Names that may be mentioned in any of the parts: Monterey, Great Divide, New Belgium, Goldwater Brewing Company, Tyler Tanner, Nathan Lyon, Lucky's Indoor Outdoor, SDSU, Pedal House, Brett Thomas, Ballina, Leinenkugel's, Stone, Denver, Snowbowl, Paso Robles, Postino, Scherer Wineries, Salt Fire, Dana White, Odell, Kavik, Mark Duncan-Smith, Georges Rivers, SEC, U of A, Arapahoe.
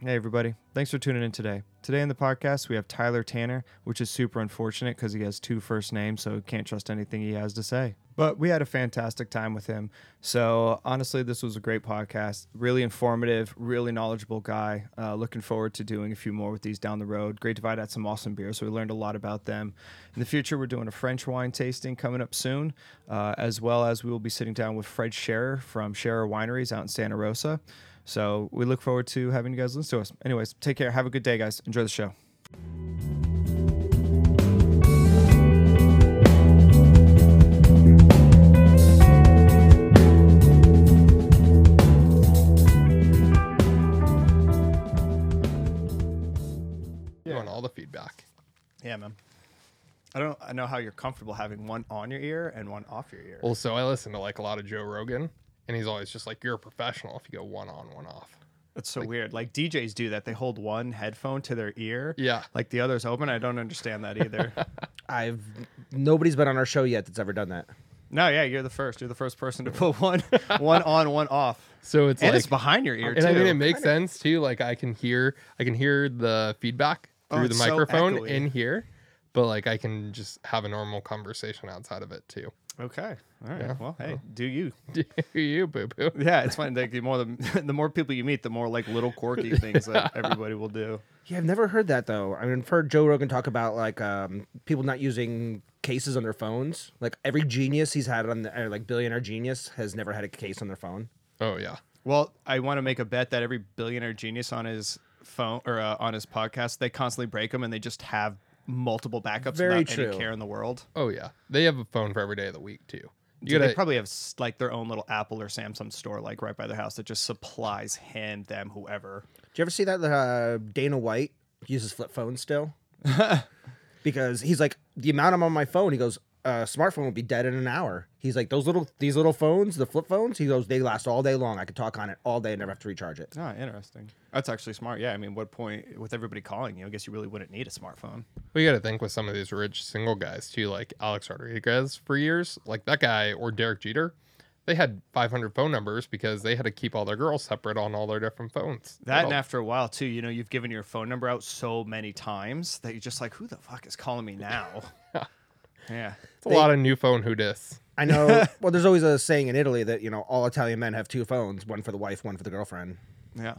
Hey everybody, thanks for tuning in today. Today in the podcast we have Tyler Tanner, which is super unfortunate because he has two first names, so can't trust anything he has to say. But we had a fantastic time with him. So honestly, this was a great podcast. Really informative, really knowledgeable guy. Looking forward to doing a few more with these down the road. Great Divide had some awesome beers, so we learned a lot about them. In the future, we're doing a French wine tasting coming up soon, as well as we will be sitting down with Fred Scherer from Scherer Wineries out in Santa Rosa. So we look forward to having you guys listen to us. Anyways, take care. Have a good day, guys. Enjoy the show. Yeah. You want all the feedback. Yeah, man. I know how you're comfortable having one on your ear and one off your ear. Also, I listen to like a lot of Joe Rogan. And he's always just like, you're a professional if you go one on, one off. That's so like, weird. Like DJs do that. They hold one headphone to their ear. Yeah. Like the other's open. I don't understand that either. Nobody's been on our show yet that's ever done that. No, yeah, you're the first. You're the first person to put one on, one off. So it's and like, it's behind your ear and too. I mean, it makes sense too. Like I can hear the feedback through the microphone so in here, but like I can just have a normal conversation outside of it too. Okay. All right. Yeah. Well, hey, do you. Do you, boo-boo. Yeah, it's fine. Like, the more people you meet, the more like little quirky things that everybody will do. Yeah, I've never heard that, though. I mean, I've heard Joe Rogan talk about like people not using cases on their phones. Like every genius he's had on the like billionaire genius has never had a case on their phone. Oh, yeah. Well, I want to make a bet that every billionaire genius on his phone or on his podcast, they constantly break them and they just have multiple backups without any care in the world. Oh, yeah. They have a phone for every day of the week, too. They probably have like their own little Apple or Samsung store like right by their house that just supplies him, them, whoever. Do you ever see that Dana White uses flip phones still? Because he's like, the amount I'm on my phone, he goes, smartphone will be dead in an hour. He's like, these little phones, the flip phones, he goes, they last all day long. I could talk on it all day and never have to recharge it. Oh, interesting. That's actually smart. Yeah, I mean, what point with everybody calling you, I guess you really wouldn't need a smartphone. Well, you got to think with some of these rich single guys too, like Alex Rodriguez for years, like that guy or Derek Jeter. They had 500 phone numbers because they had to keep all their girls separate on all their different phones. That and after a while, too, you know, you've given your phone number out so many times that you're just like, who the fuck is calling me now? Yeah. It's a lot of new phone who dis. I know. Well, there's always a saying in Italy that, you know, all Italian men have two phones, one for the wife, one for the girlfriend. Yeah.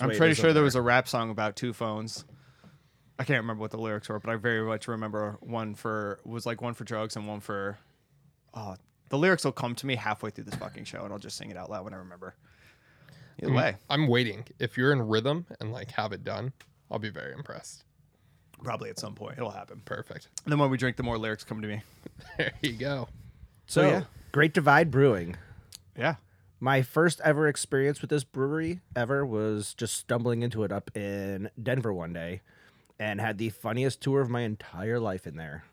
I'm pretty sure there was a rap song about two phones. I can't remember what the lyrics were, but I very much remember one for drugs and one for, the lyrics will come to me halfway through this fucking show and I'll just sing it out loud when I remember. Either way. I'm waiting. If you're in rhythm and like have it done, I'll be very impressed. Probably at some point. It'll happen. Perfect. And then when we drink, the more lyrics come to me. There you go. So, yeah. Great Divide Brewing. Yeah. My first ever experience with this brewery ever was just stumbling into it up in Denver one day and had the funniest tour of my entire life in there.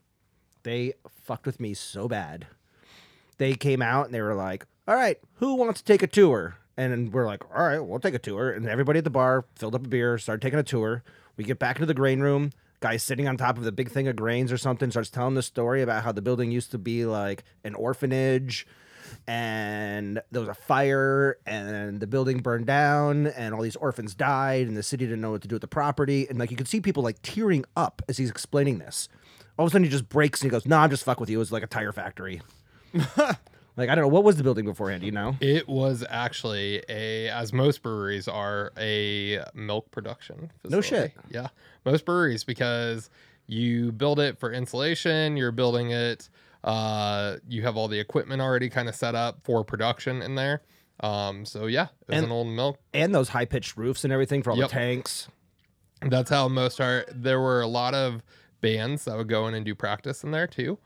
They fucked with me so bad. They came out and they were like, all right, who wants to take a tour? And we're like, all right, we'll take a tour. And everybody at the bar filled up a beer, started taking a tour. We get back into the grain room. Guy sitting on top of the big thing of grains or something starts telling the story about how the building used to be like an orphanage and there was a fire and the building burned down and all these orphans died and the city didn't know what to do with the property. And like you could see people like tearing up as he's explaining this. All of a sudden he just breaks and he goes, "No, I'm just fuck with you. It was like a tire factory." Like, I don't know. What was the building beforehand? You know, it was actually as most breweries are, a milk production facility. No shit. Yeah. Most breweries, because you build it for insulation, you're building it. You have all the equipment already kind of set up for production in there. So, yeah, it was an old milk. And those high pitched roofs and everything for all the tanks. That's how most are. There were a lot of bands that would go in and do practice in there, too.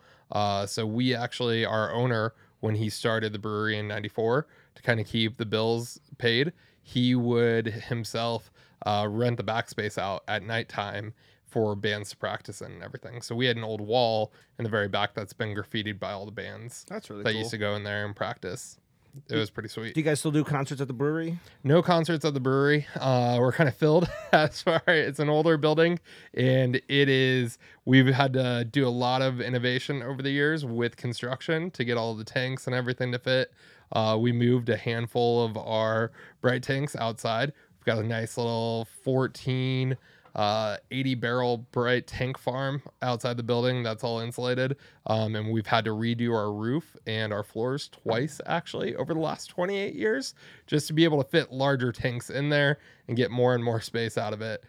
So we actually, our owner, when he started the brewery in 94, to kind of keep the bills paid, he would himself rent the backspace out at nighttime for bands to practice in and everything. So we had an old wall in the very back that's been graffitied by all the bands. That's really cool. That used to go in there and practice. It was pretty sweet. Do you guys still do concerts at the brewery? No concerts at the brewery. We're kind of filled as far as it's an older building. And it is, we've had to do a lot of innovation over the years with construction to get all the tanks and everything to fit. We moved a handful of our bright tanks outside We've got a nice little 80 barrel bright tank farm outside the building that's all insulated, and we've had to redo our roof and our floors twice actually over the last 28 years just to be able to fit larger tanks in there and get more and more space out of it.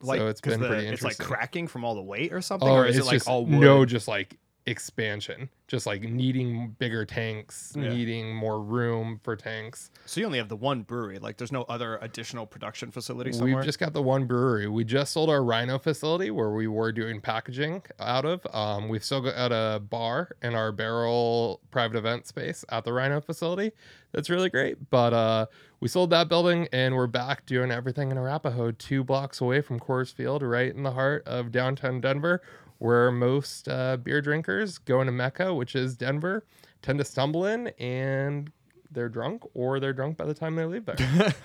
Like, so it's been pretty interesting. It's like cracking from all the weight or something, or is it like all wood? No, just like expansion, just like needing bigger tanks, needing more room for tanks. So you only have the one brewery, like there's no other additional production facility somewhere? We've just got the one brewery. We just sold our RiNo facility where we were doing packaging out of. We've still got a bar in our barrel private event space at the RiNo facility. That's really great. But we sold that building and we're back doing everything in Arapahoe, 2 blocks away from Coors Field, right in the heart of downtown Denver, where most beer drinkers going to Mecca, which is Denver, tend to stumble in, and they're drunk, or they're drunk by the time they leave there.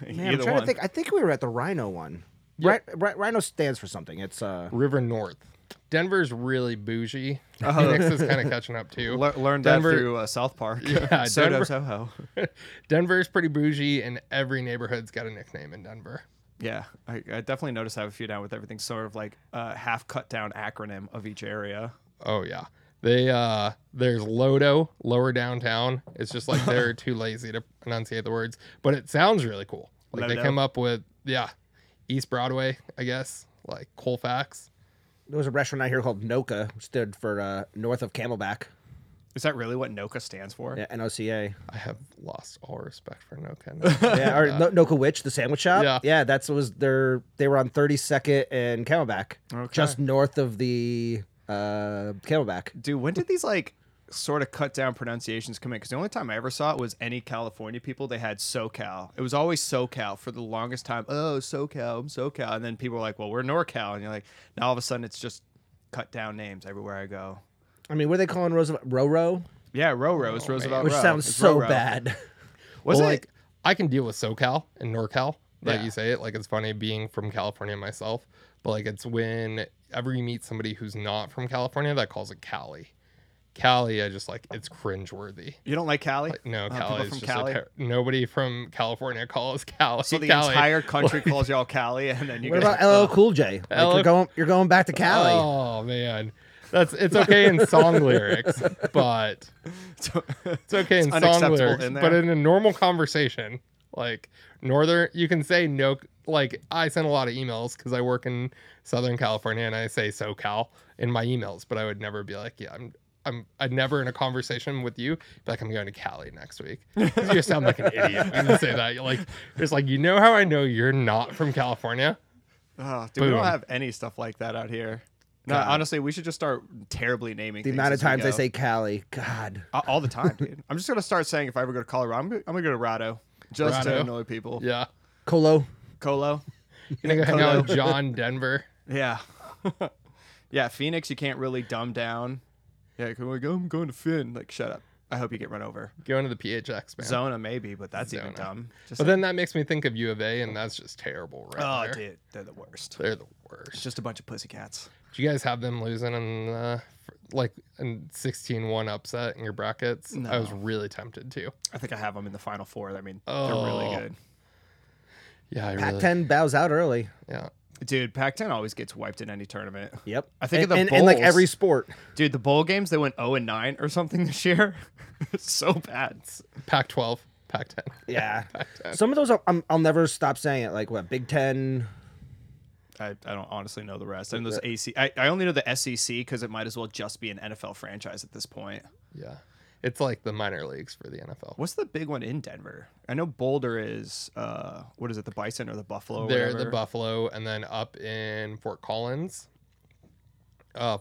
Man, I'm trying to think. I think we were at the RiNo one. Yep. RiNo stands for something. It's River North. Denver's really bougie. Phoenix is kind of catching up too. Learned Denver, that through South Park. Yeah, so does Soho. Denver's pretty bougie, and every neighborhood's got a nickname in Denver. Yeah, I definitely noticed I have a few down with everything, sort of like a half cut down acronym of each area. Oh yeah, they there's Lodo, lower downtown. It's just like they're too lazy to enunciate the words, but it sounds really cool. Like Lodo. They come up with East Broadway, I guess, like Colfax. There was a restaurant out here called NOCA, which stood for North of Camelback. Is that really what NOCA stands for? Yeah, NOCA. I have lost all respect for NOCA. Yeah, or NOCA Witch, the sandwich shop. Yeah, that was their. They were on 32nd and Camelback, just north of the Camelback. Dude, when did these like sort of cut down pronunciations come in? Because the only time I ever saw it was any California people. They had SoCal. It was always SoCal for the longest time. Oh, SoCal, I'm SoCal, and then people were like, "Well, we're NorCal," and you're like, now all of a sudden it's just cut down names everywhere I go. I mean, what are they calling Roosevelt? Roro? Yeah, Roro is Roosevelt. Which sounds so bad. Was well, like, I can deal with SoCal and NorCal that you say it. Like, it's funny being from California myself, but like, it's whenever you meet somebody who's not from California that calls it Cali. Cali, I just like, it's cringeworthy. You don't like Cali? Like, no, Cali is just Cali? Like, nobody from California calls Cali. So the entire country calls y'all Cali, and then you What about LL Cool J? Like, you're going back to Cali. Oh, man. It's okay in song lyrics, but it's okay in song lyrics. But in a normal conversation, like northern, you can say no. Like I send a lot of emails because I work in Southern California, and I say SoCal in my emails. But I would never be like, I'd never in a conversation with you be like, I'm going to Cali next week. Because you sound like an idiot when you say that. You're like, it's like, you know how I know you're not from California? Oh, dude, we don't have any stuff like that out here. No, honestly, we should just start terribly naming the amount of times I say Cali. God, all the time, dude. I'm just gonna start saying if I ever go to Colorado, I'm gonna go to Rado, just to annoy people. Yeah, Colo. You're gonna go hang out with John Denver. Yeah, yeah. Phoenix, you can't really dumb down. Yeah, can we go? I'm going to Finn. Like, shut up. I hope you get run over. Go into the PHX, man. Zona, maybe, but that's even dumb. Just but then that makes me think of U of A, and that's just terrible, right? Oh, dude, they're the worst. It's just a bunch of pussycats. Do you guys have them losing in like in 16-1 upset in your brackets? No. I was really tempted to. I think I have them in the Final Four. I mean, they're really good. Yeah, Pac-10 bows out early. Yeah, dude, Pac-10 always gets wiped in any tournament. Yep, I think in like every sport. Dude, the bowl games they went 0-9 or something this year. It's so bad. Pac-12, Pac-10. Yeah, Pac-10. Some of those I'll never stop saying it. Like what Big Ten. I don't honestly know the rest. And those AC, I only know the SEC because it might as well just be an NFL franchise at this point. Yeah, it's like the minor leagues for the NFL. What's the big one in Denver? I know Boulder is what is it, the Bison or the Buffalo? They're the Buffalo, and then up in Fort Collins,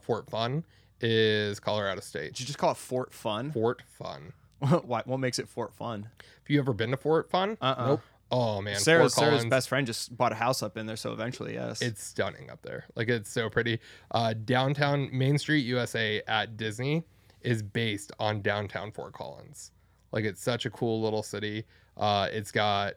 Fort Fun is Colorado State. Did you just call it Fort Fun? Fort Fun. What makes it Fort Fun? Have you ever been to Fort Fun? Nope. Oh man, Sarah's best friend just bought a house up in there, so eventually, yes, it's stunning up there. Like it's so pretty. Downtown Main Street USA at Disney is based on downtown Fort Collins. Like it's such a cool little city. It's got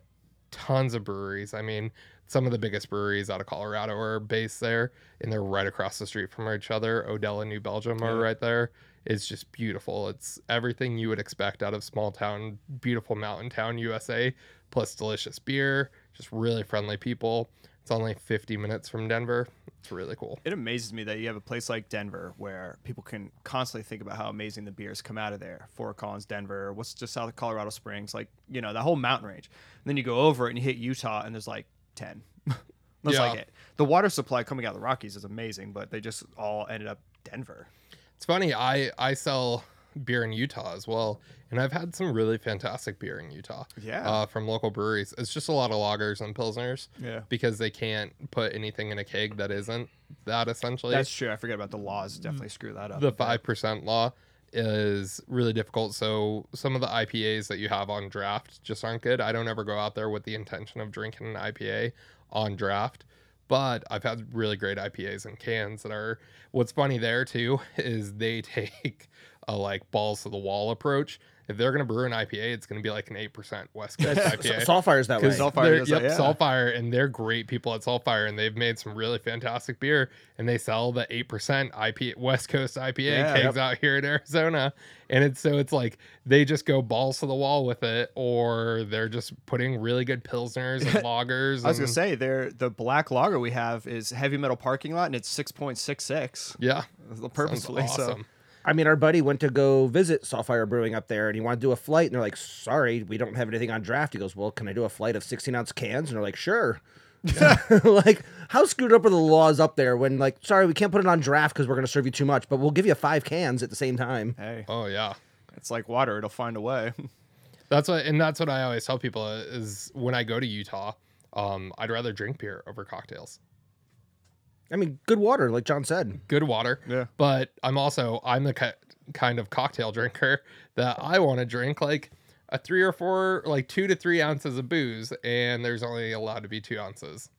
tons of breweries. I mean, some of the biggest breweries out of Colorado are based there, and they're right across the street from each other. Odell and New Belgium are right there. It's just beautiful. It's everything you would expect out of small town, beautiful mountain town USA, plus delicious beer, Just really friendly people. It's only 50 minutes from Denver. It's really cool. It amazes me that you have a place like Denver where people can constantly think about how amazing the beers come out of there. Fort Collins, Denver, what's just south of Colorado Springs, like, you know, that whole mountain range. And then you go over it and you hit Utah and there's like 10. That's like it. The water supply coming out of the Rockies is amazing, but they just all ended up Denver. It's funny. I sell beer in Utah as well, and I've had some really fantastic beer in Utah. Yeah, from local breweries. It's just a lot of lagers and pilsners. Yeah, because they can't put anything in a keg that isn't that, essentially. That's true. I forget about the laws. Definitely screw that up. The 5% law is really difficult. So some of the IPAs that you have on draft just aren't good. I don't ever go out there with the intention of drinking an IPA on draft. But I've had really great IPAs in cans that are, what's funny there too, is they take a like balls to the wall approach. If they're going to brew an IPA, it's going to be like an 8% West Coast IPA. Salt Fire's that way. Salt Fire, Salt Fire, and they're great people at Salt Fire, and they've made some really fantastic beer, and they sell the 8% IPA, West Coast IPA kegs out here in Arizona, and it's so it's like they just go balls to the wall with it, or they're just putting really good pilsners and lagers. I was gonna say the black lager we have is Heavy Metal Parking Lot, and it's 6.66. Yeah, purposefully awesome. So. I mean, our buddy went to go visit Salt Fire Brewing up there, and he wanted to do a flight, and they're like, sorry, we don't have anything on draft. He goes, well, can I do a flight of 16-ounce cans? And they're like, sure. Yeah. Like, how screwed up are the laws up there when, like, sorry, we can't put it on draft because we're going to serve you too much, but we'll give you 5 cans at the same time. Hey. Oh, yeah. It's like water. It'll find a way. That's what I always tell people is when I go to Utah, I'd rather drink beer over cocktails. I mean, good water, like John said. Good water. Yeah. But I'm the kind of cocktail drinker that I want to drink like 2 to 3 ounces of booze, and there's only allowed to be 2 ounces.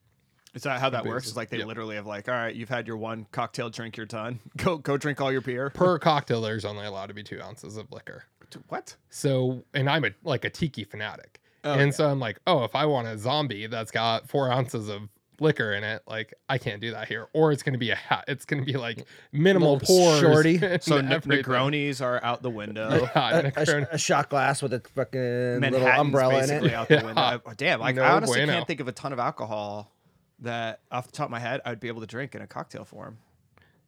Is that how that works? It's like they literally have like, all right, you've had your one cocktail drink, you're done. Go drink all your beer. Per cocktail, there's only allowed to be 2 ounces of liquor. What? So, and I'm a tiki fanatic. Oh, and so I'm like, oh, if I want a zombie that's got 4 ounces of liquor in it, like I can't do that here, or it's going to be it's going to be like minimal pours, shorty. So Negronis are out the window. Yeah, a shot glass with a fucking Manhattan's little umbrella in it. Out the window. Damn, like, no, I honestly can't think of a ton of alcohol that off the top of my head I'd be able to drink in a cocktail form.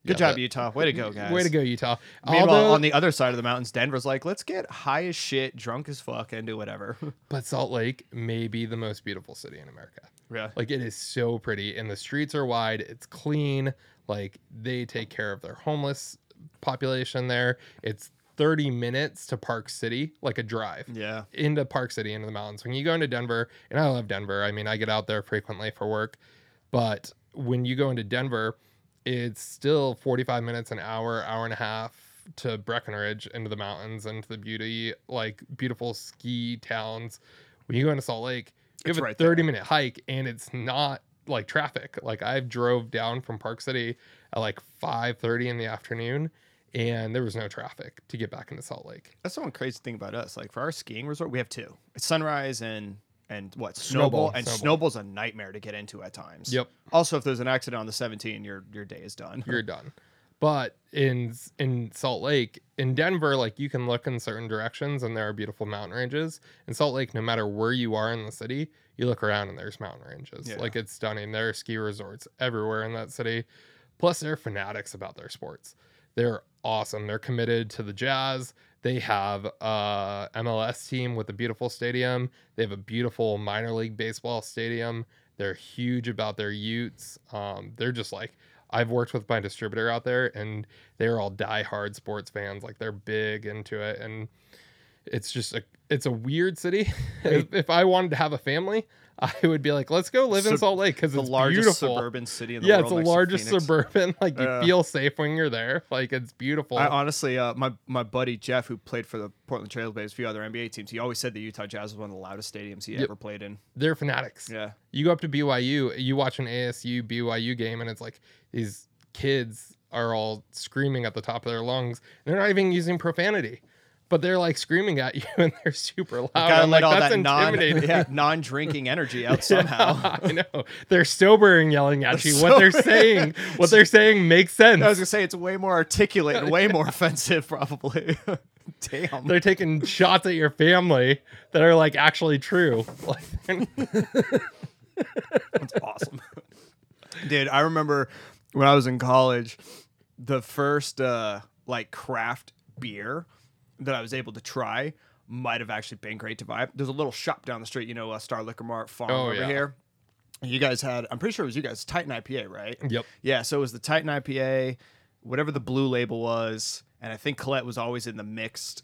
Good job, Utah. Way to go, guys. Way to go, Utah. Meanwhile, on the other side of the mountains, Denver's like, let's get high as shit, drunk as fuck, and do whatever. But Salt Lake may be the most beautiful city in America. Yeah. Like, it is so pretty, and the streets are wide. It's clean. Like, they take care of their homeless population there. It's 30 minutes to Park City, like a drive. Yeah. Into Park City, into the mountains. When you go into Denver, and I love Denver. I mean, I get out there frequently for work. But when you go into Denver, it's still 45 minutes, an hour, hour and a half to Breckenridge, into the mountains, into the beautiful ski towns. When you go into Salt Lake, you have a 30-minute hike, and it's not like traffic. Like, I drove down from Park City at like 5:30 in the afternoon, and there was no traffic to get back into Salt Lake. That's the one crazy thing about us. Like, for our skiing resort, we have two. It's Sunrise and what? Snowball. And Snowball's a nightmare to get into at times. Yep. Also, if there's an accident on the 17, your day is done. You're done. But in Salt Lake, in Denver, like, you can look in certain directions and there are beautiful mountain ranges. In Salt Lake, no matter where you are in the city, you look around and there's mountain ranges. Yeah. Like, it's stunning. There are ski resorts everywhere in that city. Plus, they're fanatics about their sports. They're awesome. They're committed to the Jazz. They have a MLS team with a beautiful stadium. They have a beautiful minor league baseball stadium. They're huge about their Utes. They're just like, I've worked with my distributor out there, and they're all diehard sports fans. Like, they're big into it, and it's just it's a weird city. If I wanted to have a family, I would be like, let's go live in Salt Lake because it's the largest suburban city in the world. Yeah, it's the largest suburban. Like, you feel safe when you're there. Like, it's beautiful. I honestly, my buddy Jeff, who played for the Portland Trail Blazers, a few other NBA teams, he always said the Utah Jazz was one of the loudest stadiums he ever played in. They're fanatics. Yeah. You go up to BYU, you watch an ASU BYU game, and it's like these kids are all screaming at the top of their lungs. They're not even using profanity. But they're like screaming at you, and they're super loud. Gotta let all that non-drinking energy out somehow. I know, they're sober and yelling at you. What they're saying makes sense. I was gonna say it's way more articulate and way more offensive, probably. Damn, they're taking shots at your family that are like actually true. Like, That's awesome. Dude, I remember when I was in college, the first like craft beer that I was able to try might have actually been Great Divide. There's a little shop down the street, you know, Star Liquor Mart Farm over here. You guys had, I'm pretty sure it was you guys, Titan IPA, right? Yep. Yeah, so it was the Titan IPA, whatever the blue label was, and I think Colette was always in the mixed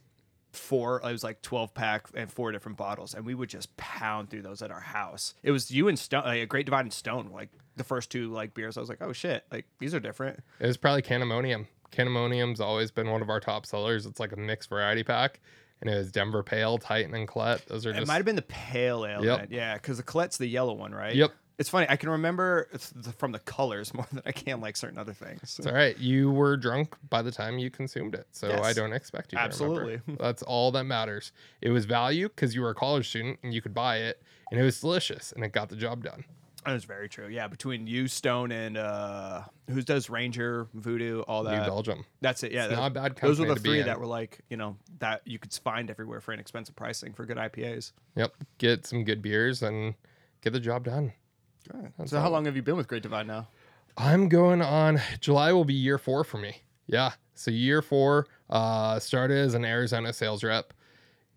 four. It was like 12-pack and 4 different bottles, and we would just pound through those at our house. It was you and Stone, like, Great Divide and Stone, like the first two like beers. I was like, oh shit, like these are different. It was probably Canamonium. Canamonium's always been one of our top sellers. It's like a mixed variety pack. And it was Denver Pale, Titan, and Colette. Those are just... It might have been the Pale Ale. Yep. Yeah, because the Colette's the yellow one, right? Yep. It's funny. I can remember from the colors more than I can like certain other things. It's all right. You were drunk by the time you consumed it, so yes. I don't expect you to remember. That's all that matters. It was value because you were a college student and you could buy it, and it was delicious, and it got the job done. That was very true. Yeah, between you, Stone, and who does Ranger, Voodoo, all that. New Belgium. That's it. Yeah, it's not a bad company. Those were the three that were like, you know, that you could find everywhere for inexpensive pricing for good IPAs. Yep. Get some good beers and get the job done. All right. So how long have you been with Great Divide now? I'm going on, July will be year 4 for me. Yeah. So year 4, started as an Arizona sales rep.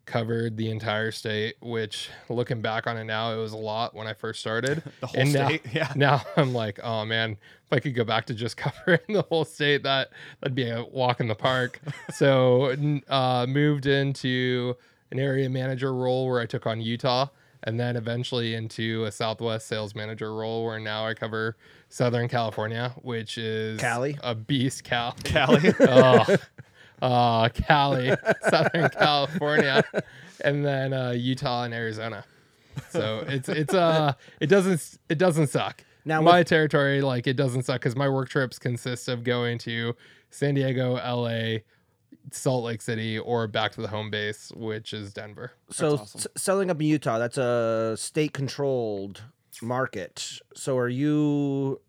Covered the entire state, which looking back on it now, it was a lot when I first started. The whole state, yeah. Now I'm like, oh man, if I could go back to just covering the whole state, that'd be a walk in the park. So moved into an area manager role where I took on Utah, and then eventually into a Southwest sales manager role where now I cover Southern California, which is Cali, a beast. Cali. Oh. Cali, Southern California, and then Utah and Arizona. So it doesn't suck. Now my territory, like, it doesn't suck because my work trips consist of going to San Diego, LA, Salt Lake City, or back to the home base, which is Denver. So awesome. Selling up in Utah, that's a state controlled market. So are you?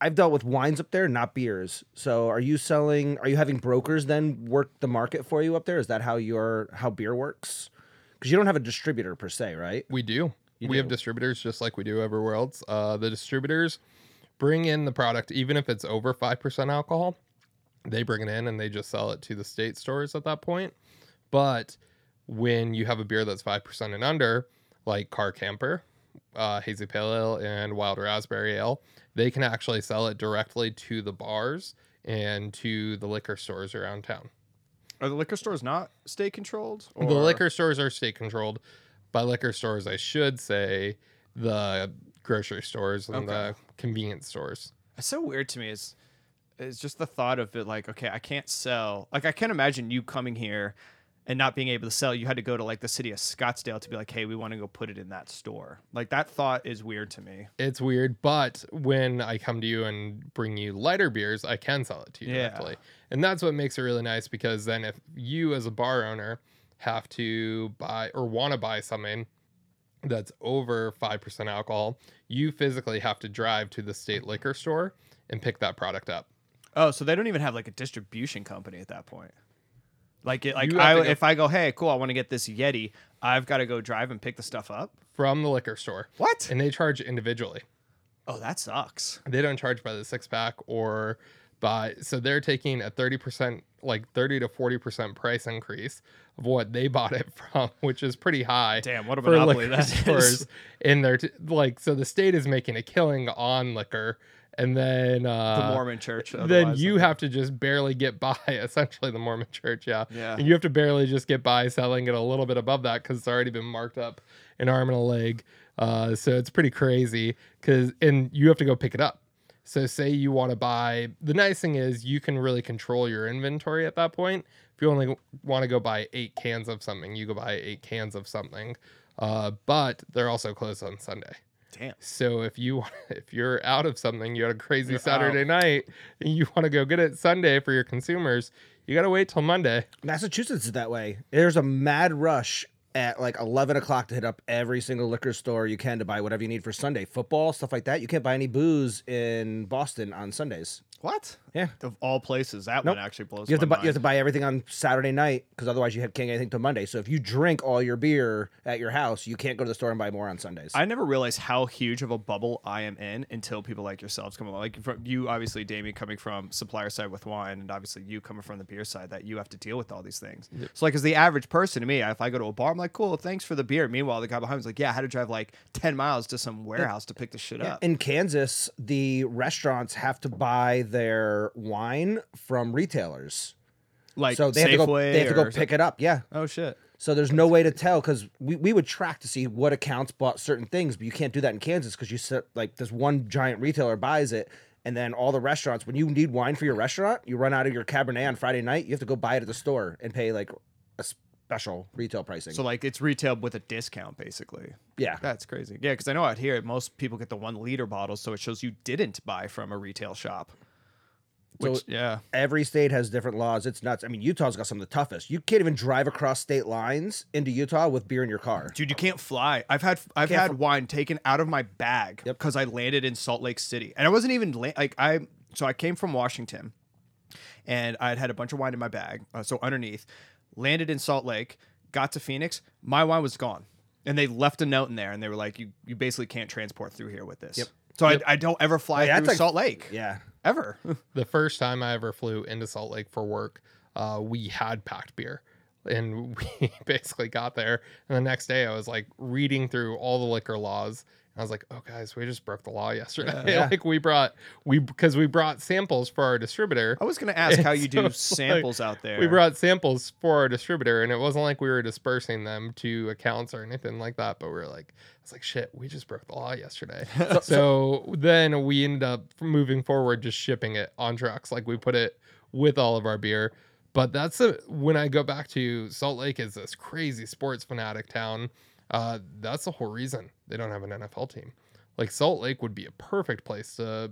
I've dealt with wines up there, not beers. So are you having brokers then work the market for you up there? Is that how beer works? Because you don't have a distributor per se, right? We do. We have distributors just like we do everywhere else. The distributors bring in the product, even if it's over 5% alcohol, they bring it in and they just sell it to the state stores at that point. But when you have a beer that's 5% and under, like Car Camper, Hazy Pale Ale, and Wild Raspberry Ale, they can actually sell it directly to the bars and to the liquor stores around town. Are the liquor stores not state controlled? Or? The liquor stores are state controlled. By liquor stores, I should say the grocery stores and the convenience stores. It's so weird to me. It's just the thought of it, like, okay, I can't sell. Like, I can't imagine you coming here and not being able to sell. You had to go to like the city of Scottsdale to be like, hey, we want to go put it in that store. Like, that thought is weird to me. It's weird, but when I come to you and bring you lighter beers, I can sell it to you directly. And that's what makes it really nice, because then if you as a bar owner have to buy or want to buy something that's over 5% alcohol, you physically have to drive to the state liquor store and pick that product up. Oh, so they don't even have like a distribution company at that point. If I go, hey, cool, I want to get this Yeti, I've got to go drive and pick the stuff up from the liquor store. What? And they charge individually. Oh, that sucks. They don't charge by the 6-pack or by. So they're taking a 30%, like 30 to 40% price increase of what they bought it from, which is pretty high. Damn, what a monopoly that is. And they're like, so the state is making a killing on liquor. And then the Mormon church. Then you have to just barely get by, essentially the Mormon church. Yeah. And you have to barely just get by selling it a little bit above that because it's already been marked up an arm and a leg. So it's pretty crazy and you have to go pick it up. So say you want to buy. The nice thing is you can really control your inventory at that point. If you only want to go buy 8 cans of something, you go buy 8 cans of something. But they're also closed on Sunday. Damn. So if you're out of something, you had a crazy Saturday night and you want to go get it Sunday for your consumers, you got to wait till Monday. Massachusetts is that way. There's a mad rush at like 11 o'clock to hit up every single liquor store you can to buy whatever you need for Sunday. Football, stuff like that. You can't buy any booze in Boston on Sundays. What? Yeah. Of all places, that one actually blows my mind. You have to buy everything on Saturday night because otherwise you can't get anything till Monday. So if you drink all your beer at your house, you can't go to the store and buy more on Sundays. I never realized how huge of a bubble I am in until people like yourselves come along. Like you, obviously, Damien, coming from supplier side with wine, and obviously you coming from the beer side, that you have to deal with all these things. Yeah. So like as the average person to me, if I go to a bar, I'm like, cool, thanks for the beer. Meanwhile, the guy behind me's like, yeah, I had to drive like 10 miles to some warehouse to pick this shit up. In Kansas, the restaurants have to buy their wine from retailers, like so they have to go, pick it up. Yeah. Oh shit. So there's no way to tell because we would track to see what accounts bought certain things, but you can't do that in Kansas because you set like this one giant retailer buys it, and then all the restaurants, when you need wine for your restaurant, you run out of your Cabernet on Friday night, you have to go buy it at the store and pay like a special retail pricing. So like it's retail with a discount basically. Yeah. That's crazy. Yeah, because I know out here most people get the 1 liter bottle, so it shows you didn't buy from a retail shop. Which, so yeah, every state has different laws. It's nuts. I mean, Utah's got some of the toughest. You can't even drive across state lines into Utah with beer in your car. Dude, you can't fly. I've had wine taken out of my bag because I landed in Salt Lake City, and I wasn't even so I came from Washington, and I'd had a bunch of wine in my bag. So underneath, landed in Salt Lake, got to Phoenix, my wine was gone, and they left a note in there, and they were like, "You basically can't transport through here with this." Yep. So I don't ever fly through Salt Lake. Yeah. Ever. The first time I ever flew into Salt Lake for work, we had packed beer. And we basically got there. And the next day I was like reading through all the liquor laws. And I was like, oh, guys, we just broke the law yesterday. Yeah. Like we brought samples for our distributor. I was going to ask how you do samples out there. We brought samples for our distributor. And it wasn't like we were dispersing them to accounts or anything like that. But we were like, it's like, shit, we just broke the law yesterday. So then we ended up moving forward, just shipping it on trucks. Like we put it with all of our beer. But when I go back to Salt Lake is this crazy sports fanatic town. That's the whole reason they don't have an NFL team. Like Salt Lake would be a perfect place to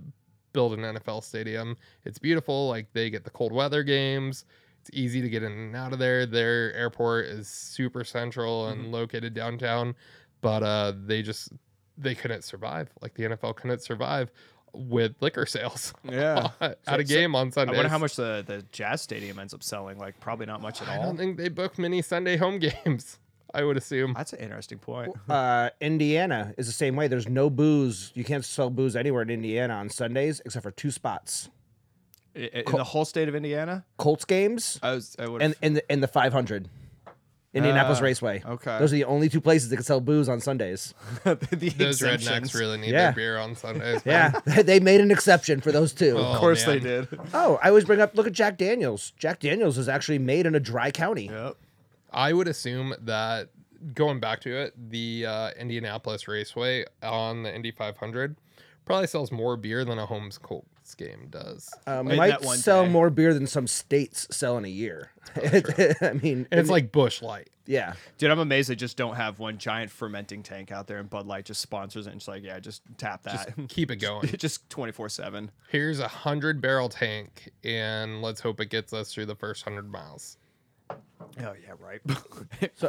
build an NFL stadium. It's beautiful. Like they get the cold weather games. It's easy to get in and out of there. Their airport is super central and located downtown. But they couldn't survive. Like the NFL couldn't survive with liquor sales. Yeah. At a game on Sundays. I wonder how much the Jazz Stadium ends up selling. Like probably not much at all. I don't think they book many Sunday home games, I would assume. That's an interesting point. Indiana is the same way. There's no booze. You can't sell booze anywhere in Indiana on Sundays except for 2 spots. In the whole state of Indiana? Colts games and the 500. Indianapolis Raceway. Okay. Those are the only 2 places that can sell booze on Sundays. Those rednecks really need their beer on Sundays. Yeah. They made an exception for those 2. Of course they did. Oh, I always bring up, look at Jack Daniels. Jack Daniels is actually made in a dry county. Yep. I would assume that, going back to it, the Indianapolis Raceway on the Indy 500 probably sells more beer than a Holmes Colts game does. Might sell more beer than some states sell in a year. I mean, and it's like Busch Light. Yeah. Dude, I'm amazed they just don't have one giant fermenting tank out there, and Bud Light just sponsors it and it's like, yeah, just tap that. Just keep it going. Just 24/7. Here's a 100-barrel tank, and let's hope it gets us through the first 100 miles. Oh yeah, right.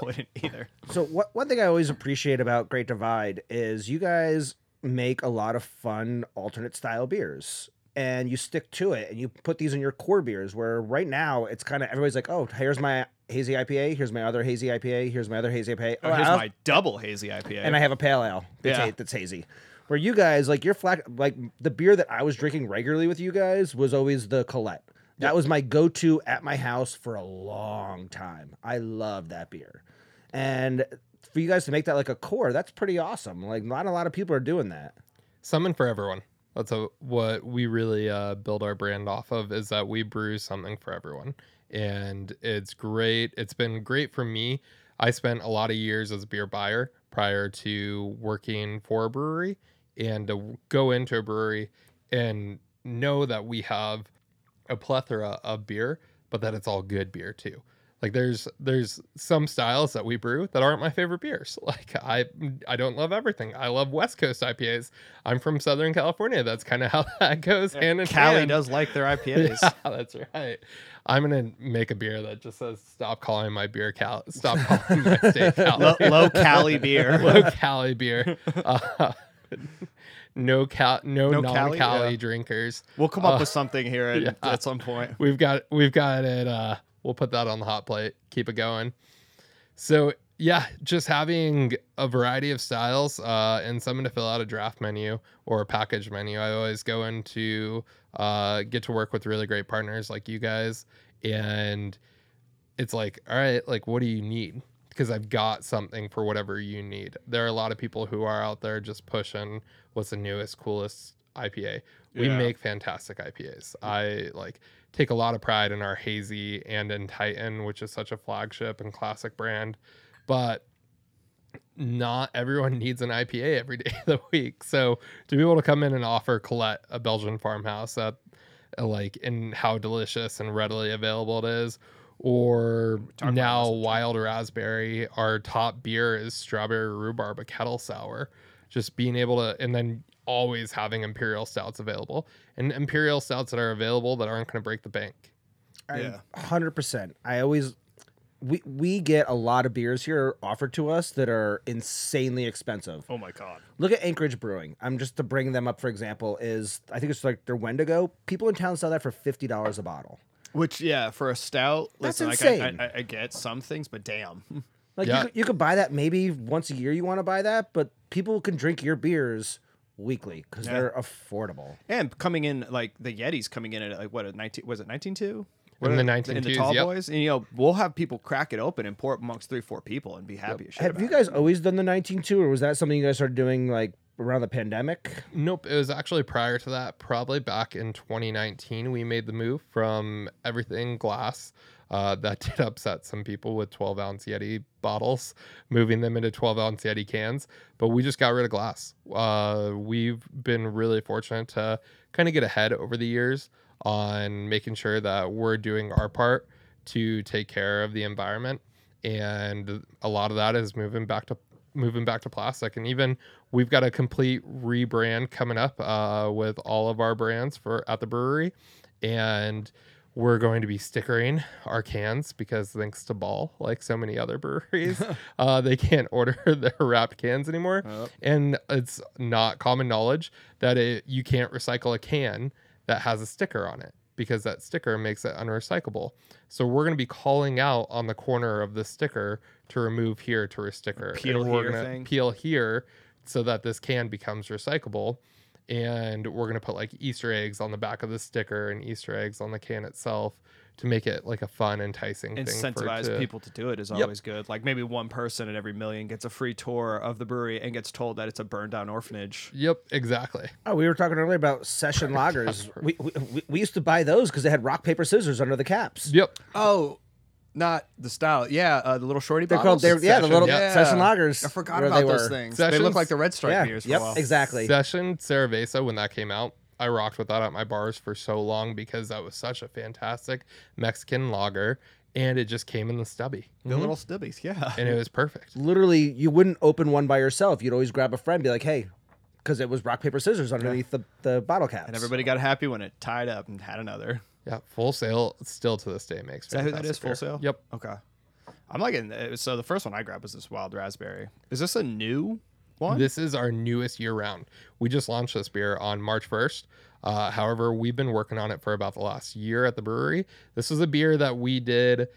Wouldn't either. So one thing I always appreciate about Great Divide is you guys make a lot of fun alternate style beers, and you stick to it, and you put these in your core beers. Where right now it's kind of everybody's like, oh, here's my hazy IPA, here's my other hazy IPA, here's my other hazy IPA, oh, here's my double hazy IPA, and I have a pale ale that's hazy. Where you guys like your flag, like the beer that I was drinking regularly with you guys was always the Colette. That was my go-to at my house for a long time. I love that beer. And for you guys to make that like a core, that's pretty awesome. Like not a lot of people are doing that. Something for everyone. That's what we really build our brand off of, is that we brew something for everyone. And it's great. It's been great for me. I spent a lot of years as a beer buyer prior to working for a brewery, and to go into a brewery and know that we have a plethora of beer, but that it's all good beer too. Like there's some styles that we brew that aren't my favorite beers. Like I don't love everything. I love West Coast IPAs. I'm from Southern California. That's kind of how that goes. Yeah, hand in Cali hand. Does like their IPAs. Yeah, that's right. I'm gonna make a beer that just says "Stop calling my beer Cali. Stop calling my state Cali. Low Cali beer. Low Cali beer." No non-Cali Cali drinkers. We'll come up with something here at some point. We've got it. We'll put that on the hot plate. Keep it going. So yeah, just having a variety of styles and someone to fill out a draft menu or a package menu. I always go into get to work with really great partners like you guys, and it's like, all right, like what do you need? Because I've got something for whatever you need. There are a lot of people who are out there just pushing what's the newest, coolest IPA. We make fantastic IPAs. I take a lot of pride in our Hazy and in Titan, which is such a flagship and classic brand, but not everyone needs an IPA every day of the week. So to be able to come in and offer Colette, a Belgian farmhouse, that and how delicious and readily available it is, or now Wild Raspberry. Our top beer is Strawberry Rhubarb, a kettle sour. Just being able to, and then always having imperial stouts available, and imperial stouts that are available that aren't going to break the bank. 100%. I always, we get a lot of beers here offered to us that are insanely expensive. Oh my God. Look at Anchorage Brewing. I'm just to bring them up, for example, is I think it's like their Wendigo. People in town sell that for $50 a bottle. Which, yeah, for a stout, that's insane. I get some things, but damn. You could buy that maybe once a year you want to buy that, but people can drink your beers weekly because they're affordable. And coming in, the Yeti's coming in at was it 19.2? In the 19.2s, in the tall boys. And, we'll have people crack it open and pour it amongst 3-4 people and be happy as shit. Have you guys always done the 19.2, or was that something you guys started doing, around the pandemic? Nope. It was actually prior to that, probably back in 2019, we made the move from everything glass. That did upset some people with 12-ounce Yeti bottles, moving them into 12-ounce Yeti cans. But we just got rid of glass. We've been really fortunate to kind of get ahead over the years on making sure that we're doing our part to take care of the environment. And a lot of that is moving back to plastic. And even we've got a complete rebrand coming up with all of our brands at the brewery. And we're going to be stickering our cans because thanks to Ball, like so many other breweries, they can't order their wrapped cans anymore. Oh. And it's not common knowledge that you can't recycle a can that has a sticker on it because that sticker makes it unrecyclable. So we're going to be calling out on the corner of the sticker to remove here to a sticker. Peel here so that this can becomes recyclable. And we're going to put Easter eggs on the back of the sticker and Easter eggs on the can itself to make it a fun, enticing thing. Incentivize people to do it is always good. Maybe one person in every million gets a free tour of the brewery and gets told that it's a burned down orphanage. Yep, exactly. Oh, we were talking earlier about session lagers. We used to buy those because they had rock, paper, scissors under the caps. Yep. Oh, not the style. Yeah, the little shorty bottles. Session lagers. I forgot about those things. Sessions, they look like the Red Stripe beers for a while. Exactly. Session Cerveza, when that came out, I rocked with that at my bars for so long because that was such a fantastic Mexican lager, and it just came in the stubby. The little stubbies, yeah. And it was perfect. Literally, you wouldn't open one by yourself. You'd always grab a friend and be like, hey, because it was rock, paper, scissors underneath the bottle caps. And everybody got happy when it tied up and had another. Yeah, Full Sail still to this day makes fantastic. Is that who that is, Full Sail? Yep. Okay. I'm so the first one I grabbed was this Wild Raspberry. Is this a new one? This is our newest year round. We just launched this beer on March 1st. However, we've been working on it for about the last year at the brewery. This was a beer that we did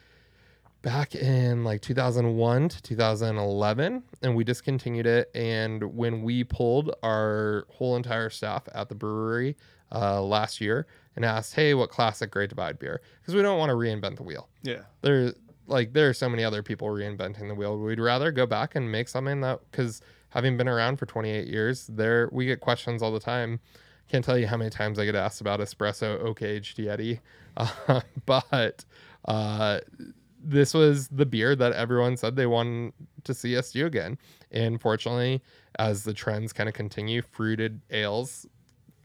back in 2001 to 2011, and we discontinued it. And when we pulled our whole entire staff at the brewery last year and asked, hey, what classic Great Divide beer? Because we don't want to reinvent the wheel. Yeah. There are so many other people reinventing the wheel. We'd rather go back and make something that, because having been around for 28 years, we get questions all the time. Can't tell you how many times I get asked about espresso oak-aged Yeti. But this was the beer that everyone said they wanted to see us do again. And fortunately, as the trends kind of continue, fruited ales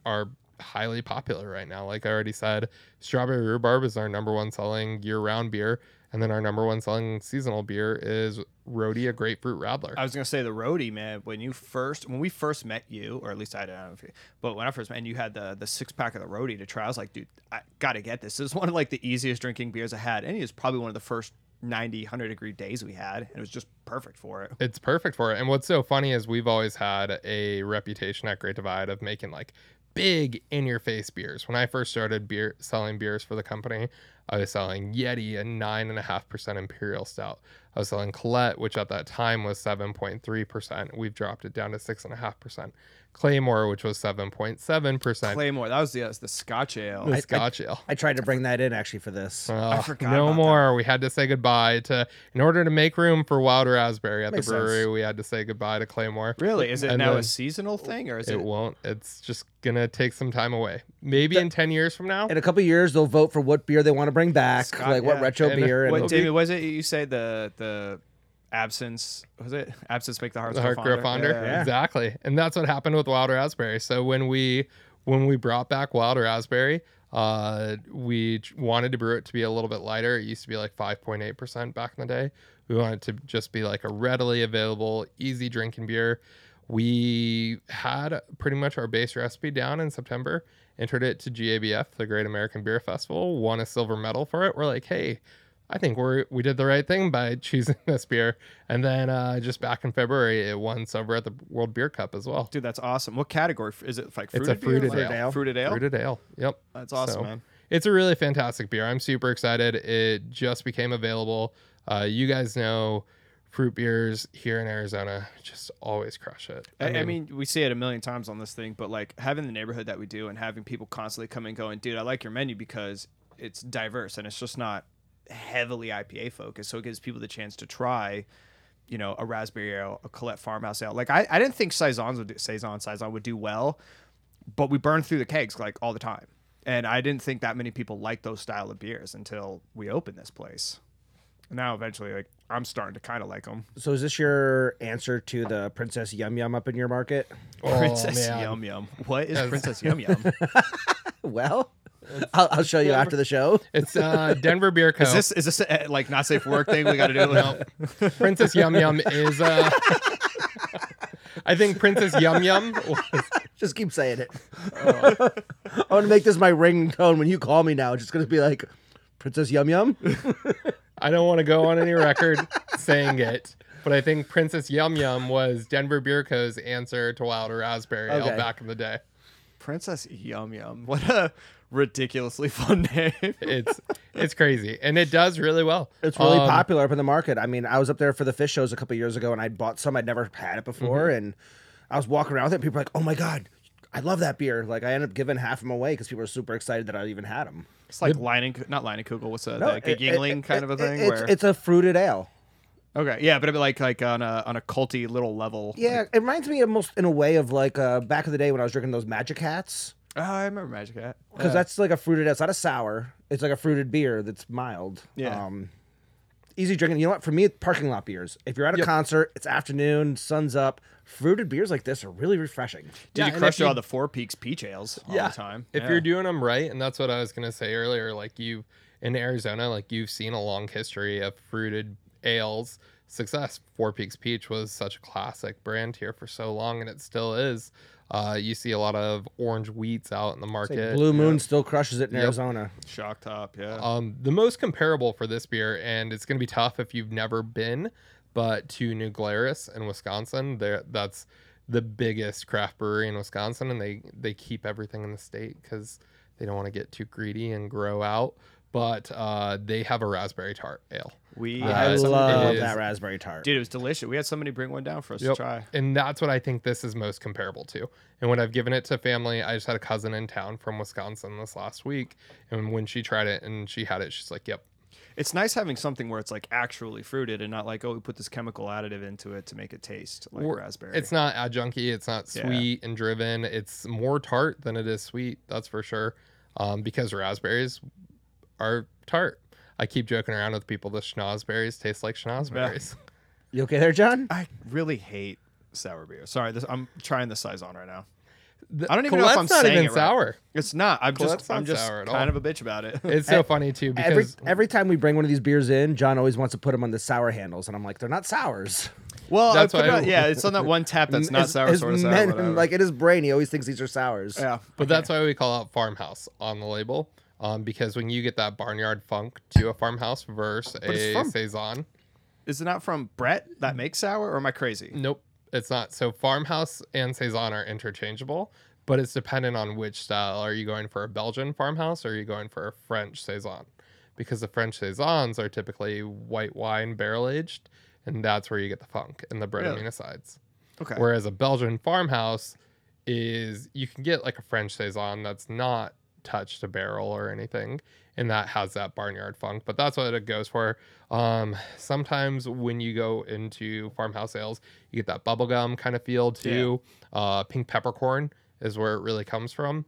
are highly popular right now. Like I already said, strawberry rhubarb is our number one selling year-round beer, and then our number one selling seasonal beer is Rhodey, a grapefruit rattler. I was gonna say the Rhodey, man. When we first met you, or at least I don't know if you, but when I first met you, you had the 6-pack of the Rhodey to try. I was like, dude, I gotta get this. This is one of like the easiest drinking beers I had, and it was probably one of the first 90-100 degree days we had, and it was just perfect for it. It's perfect for it. And what's so funny is we've always had a reputation at Great Divide of making like big in-your-face beers. When I first started selling beers for the company, I was selling Yeti, a 9.5% imperial stout. I was selling Colette, which at that time was 7.3%. We've dropped it down to 6.5%. Claymore, which was 7.7%. Claymore, that was the Scotch ale. The Scotch ale. I tried to bring that in actually for this. I forgot. No about more. That. We had to say goodbye to, in order to make room for Wild Raspberry at Makes the brewery. Sense. We had to say goodbye to Claymore. Really? Is it and now a seasonal thing, or is it? It won't. It's just gonna take some time away. Maybe in 10 years from now. In a couple of years, they'll vote for what beer they want to bring back, Scott, like what retro and beer. What, David, was it you say the absence, was it absence make the heart grow fonder? Yeah. Exactly. And that's what happened with Wild Raspberry. So when we brought back Wild Raspberry, we wanted to brew it to be a little bit lighter. It used to be like 5.8% back in the day. We wanted to just be like a readily available, easy drinking beer. We had pretty much our base recipe down in September, entered it to GABF, the Great American Beer Festival, won a silver medal for it. We're like, hey, I think we did the right thing by choosing this beer. And then just back in February, it won silver at the World Beer Cup as well. Dude, that's awesome. What category? Is it like fruited beer? It's a fruited ale. Fruited ale? Fruited ale. Yep. That's awesome, man. It's a really fantastic beer. I'm super excited. It just became available. You guys know fruit beers here in Arizona just always crush it. I mean, we see it a million times on this thing, but like having the neighborhood that we do and having people constantly come and go and, dude, I like your menu because it's diverse and it's just not heavily IPA focused, so it gives people the chance to try, you know, a raspberry ale, a Colette farmhouse ale. Like I didn't think saison would do well, but we burned through the kegs like all the time, and I didn't think that many people liked those style of beers until we opened this place. And now eventually, like, I'm starting to kind of like them. So is this your answer to the Princess Yum Yum up in your market? Oh, Princess man. Yum Yum. What is Princess Yum Yum? Well, I'll show you after the show. It's Denver Beer Co. Is this a, like, not safe for work thing we got to do? No. Princess Yum Yum is... I think Princess Yum Yum... Just keep saying it. Oh. I want to make this my ringtone when you call me now. It's just going to be like, Princess Yum Yum? I don't want to go on any record saying it, but I think Princess Yum Yum was Denver Beer Co.'s answer to Wild Raspberry Ale back in the day. Princess Yum Yum. What a ridiculously fun name. It's crazy. And it does really well. It's really popular up in the market. I mean, I was up there for the fish shows a couple of years ago, and I bought some. I'd never had it before. Mm-hmm. And I was walking around with it. And people were like, oh, my God, I love that beer. Like, I ended up giving half of them away because people were super excited that I even had them. It's like Leinenkugel's, what's that? No, like a Yingling kind of a thing? It's a fruited ale. Okay, yeah, but it'd be like on a culty little level. Yeah, like, it reminds me almost in a way of like back in the day when I was drinking those Magic Hats. Oh, I remember Magic Hat. Because that's like a fruited ale. It's not a sour. It's like a fruited beer that's mild. Yeah. Easy drinking. You know what? For me, parking lot beers. If you're at a concert, it's afternoon, sun's up. Fruited beers like this are really refreshing. Did you crush all the Four Peaks peach ales all the time? If you're doing them right, and that's what I was going to say earlier, like you in Arizona, like you've seen a long history of fruited ales success. Four Peaks Peach was such a classic brand here for so long, and it still is. You see a lot of orange wheats out in the market. Like Blue Moon still crushes it in Arizona. Shock Top, yeah. The most comparable for this beer, and it's going to be tough if you've never been, but to New Glarus in Wisconsin. That's the biggest craft brewery in Wisconsin, and they keep everything in the state because they don't want to get too greedy and grow out. But they have a raspberry tart ale. I love that raspberry tart. Dude, it was delicious. We had somebody bring one down for us to try. And that's what I think this is most comparable to. And when I've given it to family, I just had a cousin in town from Wisconsin this last week. And when she tried it and she had it, she's like, yep. It's nice having something where it's like actually fruited and not like, oh, we put this chemical additive into it to make it taste like raspberry. It's not adjuncty. It's not sweet and driven. It's more tart than it is sweet. That's for sure. Because raspberries are tart. I keep joking around with people that schnozberries taste like schnozberries. You okay there, John? I really hate sour beer. Sorry, I'm trying the Saison right now. I don't even know if I'm saying it right. Sour. It's not. I'm just kind of a bitch about it. It's so funny too because every time we bring one of these beers in, John always wants to put them on the sour handles, and I'm like, they're not sours. Well, that's why it's on that one tap that's not sour. His sort of sour. Like in his brain, he always thinks these are sours. Yeah, but that's why we call out farmhouse on the label, because when you get that barnyard funk to a farmhouse versus a saison, is it not from Brett that makes sour? Or am I crazy? Nope. It's not. So farmhouse and saison are interchangeable, but it's dependent on which style. Are you going for a Belgian farmhouse or are you going for a French saison? Because the French saisons are typically white wine barrel aged, and that's where you get the funk and the bread aminosides. Okay. Whereas a Belgian farmhouse is, you can get like a French saison that's not touched a barrel or anything, and that has that barnyard funk, but that's what it goes for. Sometimes when you go into farmhouse ales, you get that bubblegum kind of feel too. Yeah. Pink peppercorn is where it really comes from.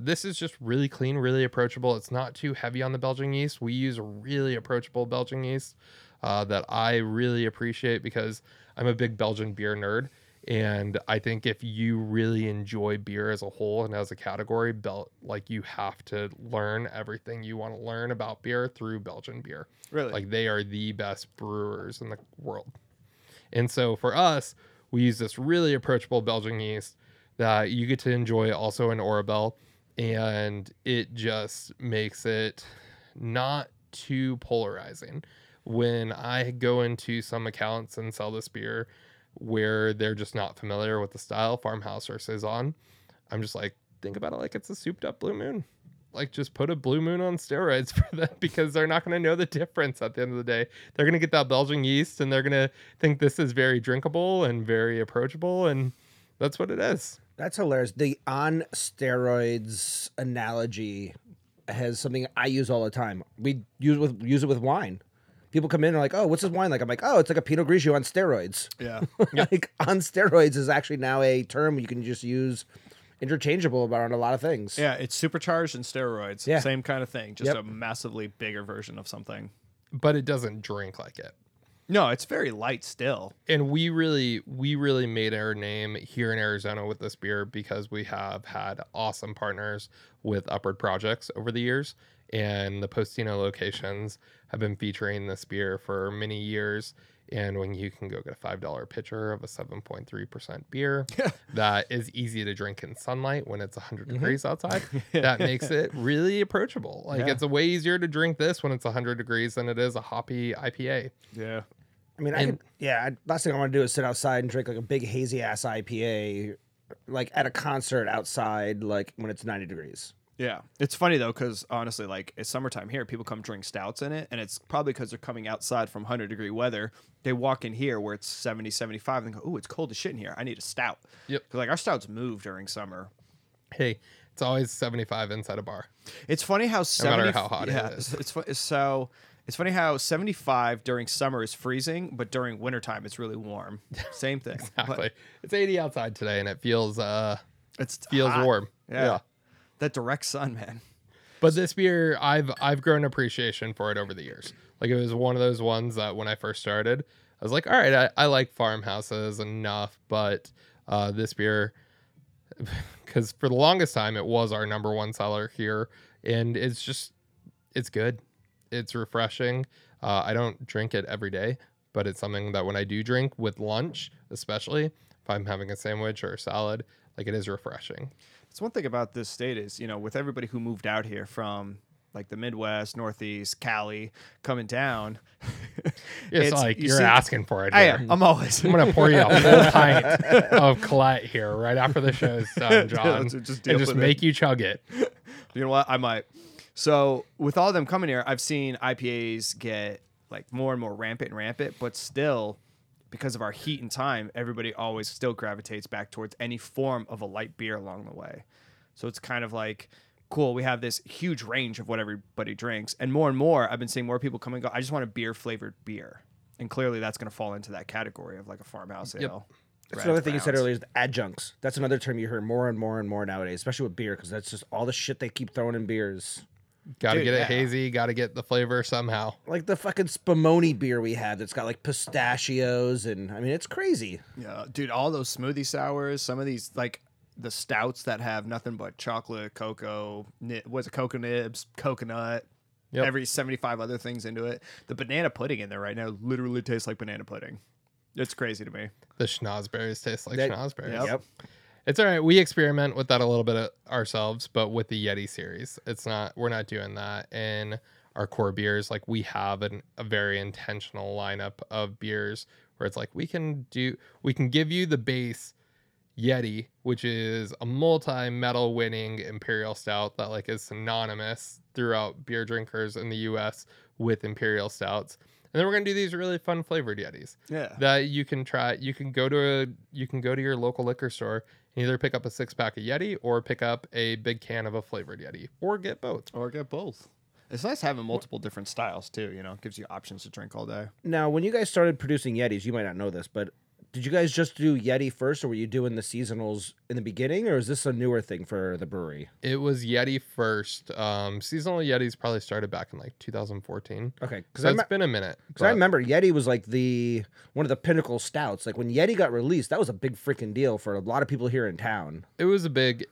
This is just really clean, really approachable. It's not too heavy on the Belgian yeast. We use really approachable Belgian yeast that I really appreciate because I'm a big Belgian beer nerd. And I think if you really enjoy beer as a whole and as a category, you have to learn everything you want to learn about beer through Belgian beer. Really? Like, they are the best brewers in the world. And so for us, we use this really approachable Belgian yeast that you get to enjoy also in Orabel. And it just makes it not too polarizing. When I go into some accounts and sell this beer where they're just not familiar with the style, farmhouse or saison, I'm just like, think about it like it's a souped up Blue Moon. Like, just put a Blue Moon on steroids for them, because they're not going to know the difference at the end of the day. They're going to get that Belgian yeast and they're going to think this is very drinkable and very approachable, and that's what it is. That's hilarious. The on steroids analogy has something I use all the time. We use it with wine. People come in and are like, oh, what's this wine like? I'm like, oh, it's like a Pinot Grigio on steroids. Yeah. Like, on steroids is actually now a term you can just use interchangeable about a lot of things. Yeah, it's supercharged and steroids. Yeah. Same kind of thing, just a massively bigger version of something. But it doesn't drink like it. No, it's very light still. And we really made our name here in Arizona with this beer because we have had awesome partners with Upward Projects over the years. And the Postino locations have been featuring this beer for many years. And when you can go get a $5 pitcher of a 7.3% beer that is easy to drink in sunlight when it's 100 degrees outside, that makes it really approachable. Like, it's a way easier to drink this when it's 100 degrees than it is a hoppy IPA. Yeah. I mean, last thing I want to do is sit outside and drink like a big hazy ass IPA, like at a concert outside, like when it's 90 degrees. Yeah, it's funny though, because honestly, like, it's summertime here. People come drink stouts in it, and it's probably because they're coming outside from 100-degree weather. They walk in here where it's 70, 75, and they go, "Ooh, it's cold as shit in here. I need a stout." Yep. Because like, our stouts move during summer. Hey, it's always 75 inside a bar. It's funny how no matter how hot it is. It's funny how 75 during summer is freezing, but during wintertime it's really warm. Same thing. Exactly. But it's 80 outside today, and it feels hot. Warm. Yeah. That direct sun, man. But this beer, I've grown appreciation for it over the years. Like, it was one of those ones that when I first started, I was like, all right, I like farmhouses enough, but this beer, because for the longest time, it was our number one seller here, and it's good. It's refreshing. I don't drink it every day, but it's something that when I do drink with lunch, especially if I'm having a sandwich or a salad, like, it is refreshing. So one thing about this state is, you know, with everybody who moved out here from like the Midwest, Northeast, Cali, coming down, it's like you're asking for it. Here. I am. I'm always. I'm gonna pour you a whole pint of Colette here right after the show's done, John, just make you chug it. You know what? I might. So with all of them coming here, I've seen IPAs get like more and more rampant, but still, because of our heat and time, everybody always still gravitates back towards any form of a light beer along the way. So it's kind of like, cool, we have this huge range of what everybody drinks. And more, I've been seeing more people come and go, I just want a beer-flavored beer. And clearly that's going to fall into that category of like a farmhouse ale. That's another thing you said earlier is the adjuncts. That's another term you hear more and more and more nowadays, especially with beer, because that's just all the shit they keep throwing in beers. Gotta get it hazy, gotta get the flavor somehow. Like the fucking Spumoni beer we have that's got like pistachios, and I mean, it's crazy. Yeah, dude, all those smoothie sours, some of these, like, the stouts that have nothing but chocolate, cocoa, cocoa nibs, coconut, every 75 other things into it. The banana pudding in there right now literally tastes like banana pudding. It's crazy to me. The schnozberries taste like schnozberries. Yep. It's all right. We experiment with that a little bit ourselves, but with the Yeti series, we're not doing that in our core beers. Like, we have a very intentional lineup of beers where it's like, we can give you the base Yeti, which is a multi-medal winning imperial stout that like is synonymous throughout beer drinkers in the US with imperial stouts. And then we're gonna do these really fun flavored Yetis. Yeah. That you can try. You can go to your local liquor store and either pick up a 6-pack of Yeti or pick up a big can of a flavored Yeti. Or get both. It's nice having multiple different styles too, you know, it gives you options to drink all day. Now, when you guys started producing Yetis, you might not know this, but did you guys just do Yeti first, or were you doing the seasonals in the beginning, or is this a newer thing for the brewery? It was Yeti first. Seasonal Yetis probably started back in like 2014. Okay, because it's been a minute. Because I remember Yeti was like one of the pinnacle stouts. Like when Yeti got released, that was a big freaking deal for a lot of people here in town. It was a big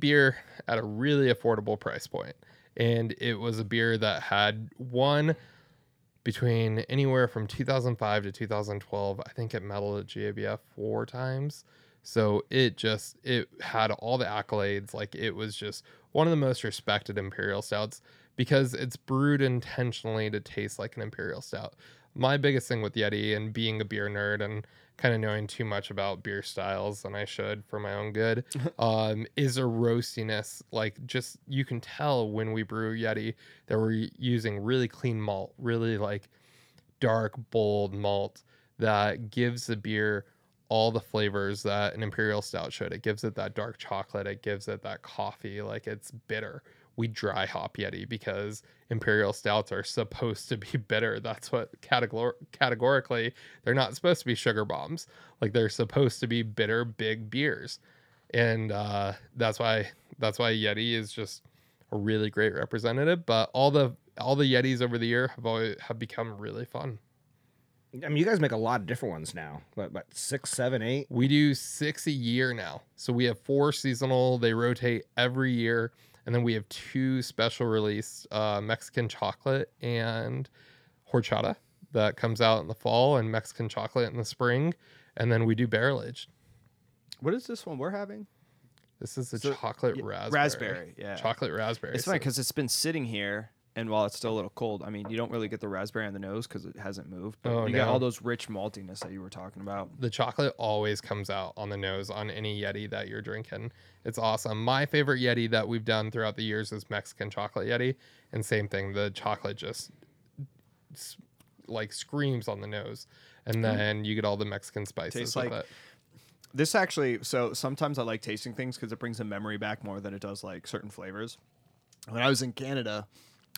beer at a really affordable price point, and it was a beer that had won between anywhere from 2005 to 2012, I think it medaled at GABF 4 times. So it had all the accolades. Like, it was just one of the most respected imperial stouts because it's brewed intentionally to taste like an imperial stout. My biggest thing with Yeti, and being a beer nerd and kind of knowing too much about beer styles than I should for my own good, is a roastiness. Like, just, you can tell when we brew Yeti that we're using really clean malt, really like dark, bold malt that gives the beer all the flavors that an imperial stout should. It gives it that dark chocolate. It gives it that coffee. Like, it's bitter. We dry hop Yeti because imperial stouts are supposed to be bitter. That's what categorically, they're not supposed to be sugar bombs. Like, they're supposed to be bitter, big beers. And that's why Yeti is just a really great representative. But all the Yetis over the year have become really fun. I mean, you guys make a lot of different ones now, but 6, 7, 8. We do 6 a year now. So we have 4 seasonal. They rotate every year. And then we have 2 special release, Mexican chocolate and horchata, that comes out in the fall, and Mexican chocolate in the spring. And then we do barrel aged. What is this one we're having? This is the chocolate raspberry. Raspberry, yeah. Chocolate raspberry. It's funny because it's been sitting here, and while it's still a little cold, I mean, you don't really get the raspberry on the nose because it hasn't moved. But got all those rich maltiness that you were talking about. The chocolate always comes out on the nose on any Yeti that you're drinking. It's awesome. My favorite Yeti that we've done throughout the years is Mexican chocolate Yeti. And same thing, the chocolate just like screams on the nose. And then you get all the Mexican spices. Tastes with it. This actually, so sometimes I like tasting things because it brings a memory back more than it does like certain flavors. When I was in Canada,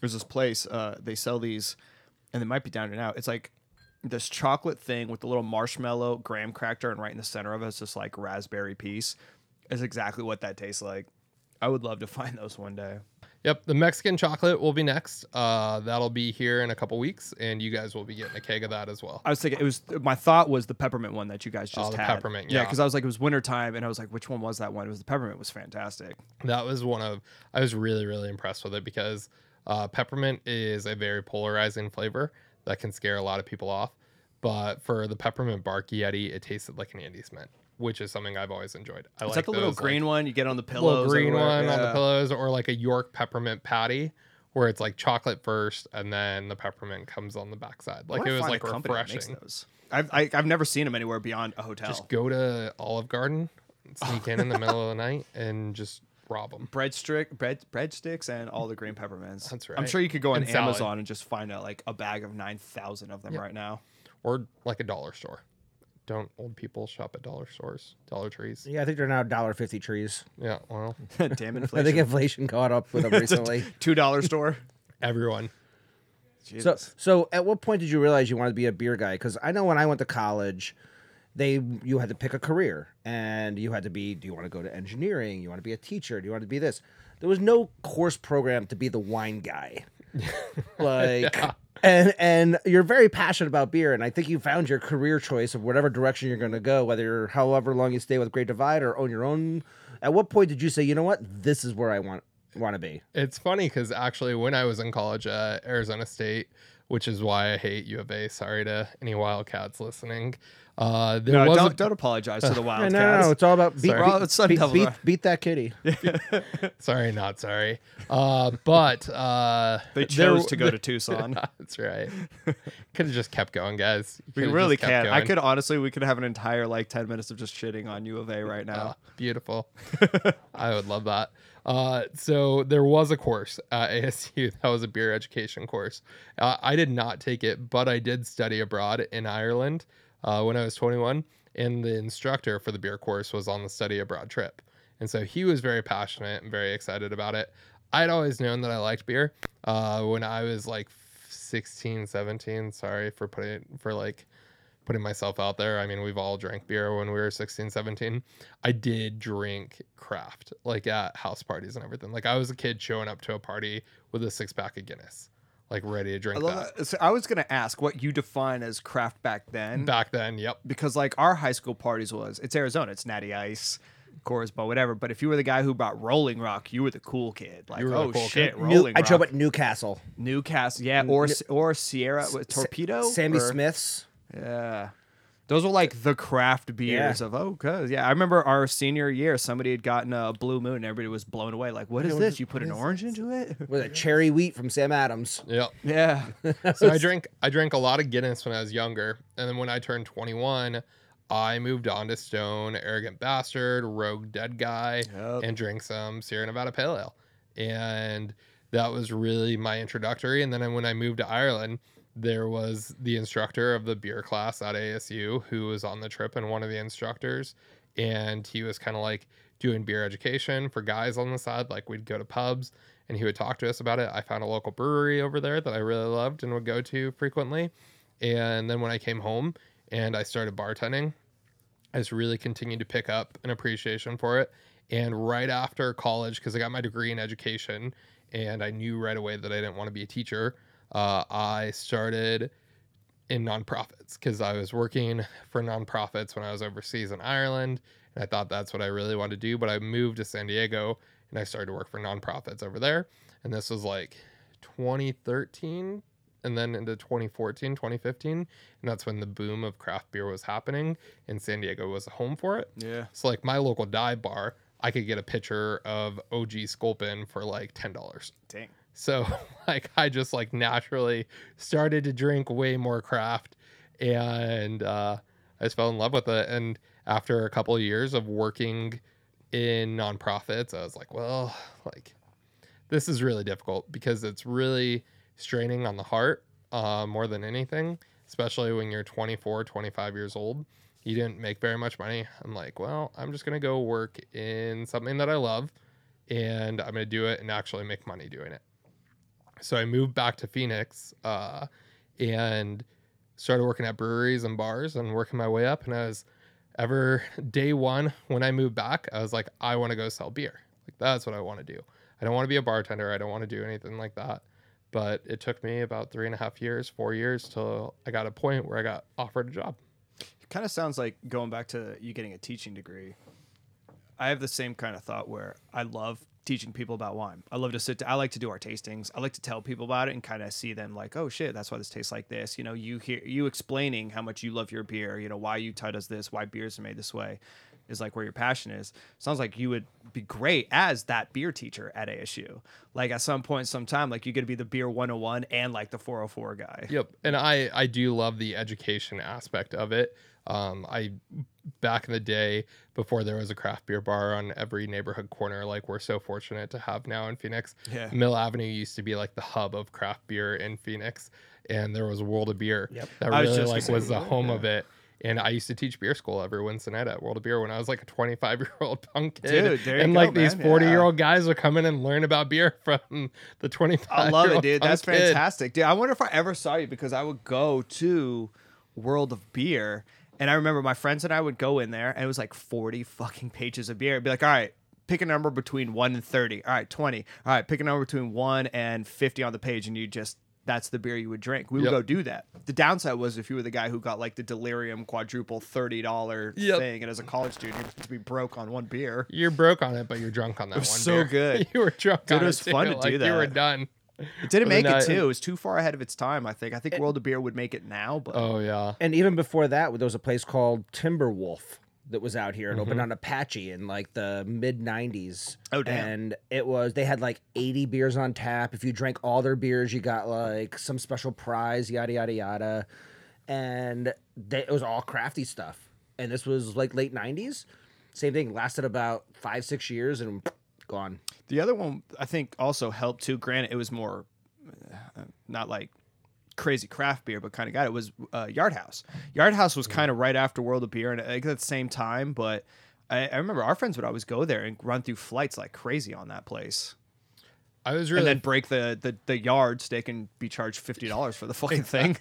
there's this place, they sell these, and they might be down and out. It's like this chocolate thing with the little marshmallow graham cracker, and right in the center of it is this like raspberry piece. It's exactly what that tastes like. I would love to find those one day. Yep, the Mexican chocolate will be next. That'll be here in a couple weeks, and you guys will be getting a keg of that as well. I was thinking, my thought was the peppermint one that you guys just had. Oh, the peppermint, yeah. Yeah, because I was like, it was wintertime, and I was like, which one was that one? It was the peppermint. Was fantastic. That was I was really, really impressed with it because peppermint is a very polarizing flavor that can scare a lot of people off. But for the peppermint bark Yeti, it tasted like an Andes mint, which is something I've always enjoyed. I like the little green one you get on the pillows. Green one on the pillows, or like a York peppermint patty, where it's like chocolate first and then the peppermint comes on the backside. Like, it was like refreshing. I've never seen them anywhere beyond a hotel. Just go to Olive Garden, sneak in the middle of the night, and just rob them. Breadsticks and all the green peppermints. That's right. I'm sure you could go on Amazon and just find out like a bag of 9,000 of them right now, or like a dollar store. Don't old people shop at dollar stores, Dollar Trees? Yeah, I think they're now $1.50 trees. Yeah, well, damn inflation. I think inflation caught up with them recently. $2 store. Everyone. Jesus. So at what point did you realize you wanted to be a beer guy? Because I know when I went to college, you had to pick a career, and you had to be, do you want to go to engineering? You want to be a teacher? Do you want to be this? There was no course program to be the wine guy. Like, And you're very passionate about beer, and I think you found your career choice of whatever direction you're going to go, whether you're however long you stay with Great Divide or own your own. At what point did you say, you know what, this is where I want to be? It's funny because actually when I was in college at Arizona State, which is why I hate U of A. Sorry to any Wildcats listening. Don't apologize to the Wildcats. No, it's all about beat that kitty. Sorry, not sorry. But they chose to go to Tucson. That's right. Could have just kept going, guys. We really can. I could honestly, we could have an entire 10 minutes of just shitting on U of A right now. Beautiful. I would love that. So there was a course at ASU that was a beer education course. I did not take it, but I did study abroad in Ireland when I was 21, and the instructor for the beer course was on the study abroad trip, and so he was very passionate and very excited about it. I'd always known that I liked beer when I was 16, 17. Sorry for putting myself out there. I mean, we've all drank beer when we were 16, 17. I did drink craft, at house parties and everything. I was a kid showing up to a party with a 6-pack of Guinness, ready to drink that. So I was going to ask what you define as craft back then. Back then, yep. Because our high school parties it's Arizona, it's Natty Ice, Coors, but whatever. But if you were the guy who brought Rolling Rock, you were the cool kid. Rolling Rock. I drove at Newcastle, yeah. Or Sierra with Torpedo. Sammy Smith's. Yeah, those were the craft beers of I remember our senior year, somebody had gotten a Blue Moon and everybody was blown away. What is this? You put an orange into it? With a cherry wheat from Sam Adams. Yep. Yeah. So I drank a lot of Guinness when I was younger, and then when I turned 21, I moved on to Stone, Arrogant Bastard, Rogue Dead Guy, and drank some Sierra Nevada Pale Ale, and that was really my introductory. And then when I moved to Ireland, there was the instructor of the beer class at ASU who was on the trip, and one of the instructors, and he was doing beer education for guys on the side. We'd go to pubs and he would talk to us about it. I found a local brewery over there that I really loved and would go to frequently. And then when I came home and I started bartending, I just really continued to pick up an appreciation for it. And right after college, because I got my degree in education and I knew right away that I didn't want to be a teacher, I started in nonprofits because I was working for nonprofits when I was overseas in Ireland, and I thought that's what I really wanted to do. But I moved to San Diego and I started to work for nonprofits over there. And this was 2013 and then into 2014, 2015. And that's when the boom of craft beer was happening, and San Diego was a home for it. Yeah. So my local dive bar, I could get a pitcher of OG Sculpin for $10. Dang. So I just naturally started to drink way more craft, and I just fell in love with it. And after a couple of years of working in nonprofits, I was this is really difficult because it's really straining on the heart more than anything, especially when you're 24, 25 years old. You didn't make very much money. I'm I'm just going to go work in something that I love, and I'm going to do it and actually make money doing it. So I moved back to Phoenix and started working at breweries and bars and working my way up. And I was day one, when I moved back, I was I want to go sell beer. That's what I want to do. I don't want to be a bartender. I don't want to do anything like that. But it took me about 4 years till I got a point where I got offered a job. It kind of sounds like going back to you getting a teaching degree. I have the same kind of thought where I love teaching people about wine. I love to I like to do our tastings. I like to tell people about it and kind of see them oh shit, that's why this tastes like this. You explaining how much you love your beer, why Utah does this, why beers are made this way is where your passion is. Sounds like you would be great as that beer teacher at ASU. At some point, sometime, you could be the beer 101 and the 404 guy. Yep. And I do love the education aspect of it. Back in the day, before there was a craft beer bar on every neighborhood corner, we're so fortunate to have now in Phoenix. Yeah. Mill Avenue used to be the hub of craft beer in Phoenix, and there was a World of Beer. Yep. That really was the home of it. And I used to teach beer school every Wednesday night at World of Beer when I was a 25-year-old punk kid. Dude, there you go, man. These 40-year-old guys would come in and learn about beer from the 25-year-old. I love it, dude. That's fantastic. Dude, I wonder if I ever saw you, because I would go to World of Beer, and I remember my friends and I would go in there, and it was 40 fucking pages of beer. I'd be all right, pick a number between 1 and 30. All right, 20. All right, pick a number between 1 and 50 on the page, and you just that's the beer you would drink. We would go do that. The downside was if you were the guy who got like the delirium quadruple $30 thing, and as a college student, you're supposed to be broke on one beer. You're broke on it, but you're drunk on that one beer. It was so good. You were drunk on it. It was fun to do that. You were done. It didn't make it, too. It was too far ahead of its time, I think. I think World of Beer would make it now. But oh, yeah. And even before that, there was a place called Timberwolf that was out here and opened on Apache in like the mid 90s. Oh, damn. And it was, they had like 80 beers on tap. If you drank all their beers, you got like some special prize, yada, yada, yada. And it was all crafty stuff. And this was like late 90s. Same thing, lasted about 5-6 years and gone. The other one I think also helped too. Granted, it was more not like crazy craft beer, but kind of got it was Yard House. Yard House was kind of right after World of Beer, and I think at the same time. But I remember our friends would always go there and run through flights like crazy on that place. I was really and then break the yardstick and be charged $50 for the fucking thing.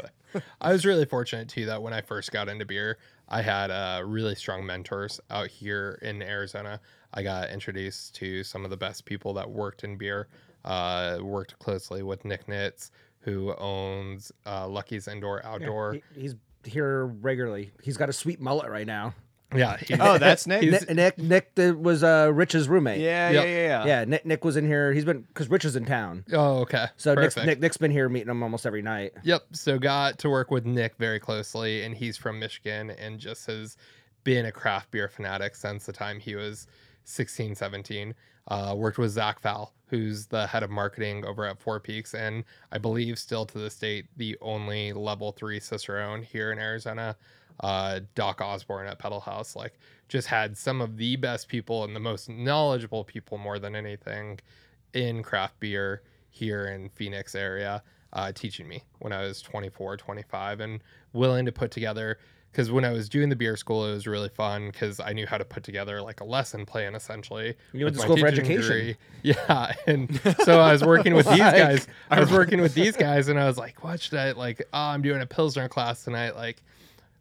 I was really fortunate too that when I first got into beer, I had really strong mentors out here in Arizona. I got introduced to some of the best people that worked in beer. Worked closely with Nick Nitz, who owns Lucky's Indoor Outdoor. Yeah, he's here regularly. He's got a sweet mullet right now. Yeah. Oh, that's Nick. Nick was Rich's roommate. Yeah. Nick was in here. He's been because Rich is in town. Oh, okay. So Nick's been here meeting him almost every night. Yep. So got to work with Nick very closely, and he's from Michigan, and just has been a craft beer fanatic since the time he was 16, 17. Worked with Zach Fowl, who's the head of marketing over at Four Peaks, and I believe still to this date the only level 3 Cicerone here in Arizona. Doc Osborne at Pedal House, like, just had some of the best people and the most knowledgeable people more than anything in craft beer here in Phoenix area, teaching me when I was 24, 25 and willing to put together. Because when I was doing the beer school, it was really fun because I knew how to put together like a lesson plan, essentially. You went to school for education. Degree. Yeah. And so I was working with these guys. And I was like, what should I like? Oh, I'm doing a Pilsner class tonight. Like,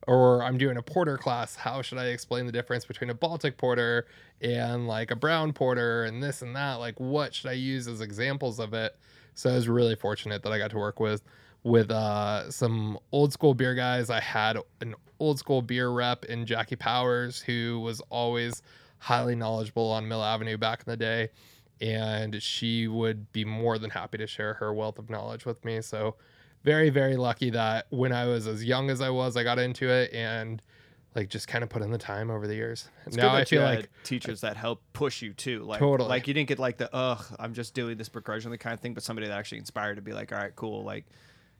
or I'm doing a porter class. How should I explain the difference between a Baltic porter and like a brown porter and this and that? Like, what should I use as examples of it? So I was really fortunate that I got to work with some old school beer guys. I had an old school beer rep in Jackie Powers, who was always highly knowledgeable on Mill Avenue back in the day. And she would be more than happy to share her wealth of knowledge with me. So very, very lucky that when I was as young as I was, I got into it and like just kind of put in the time over the years. It's now I feel like teachers that help push you too. Like, totally. Like you didn't get like the, I'm just doing this begrudgingly kind of thing, but somebody that actually inspired to be like, all right, cool. Like,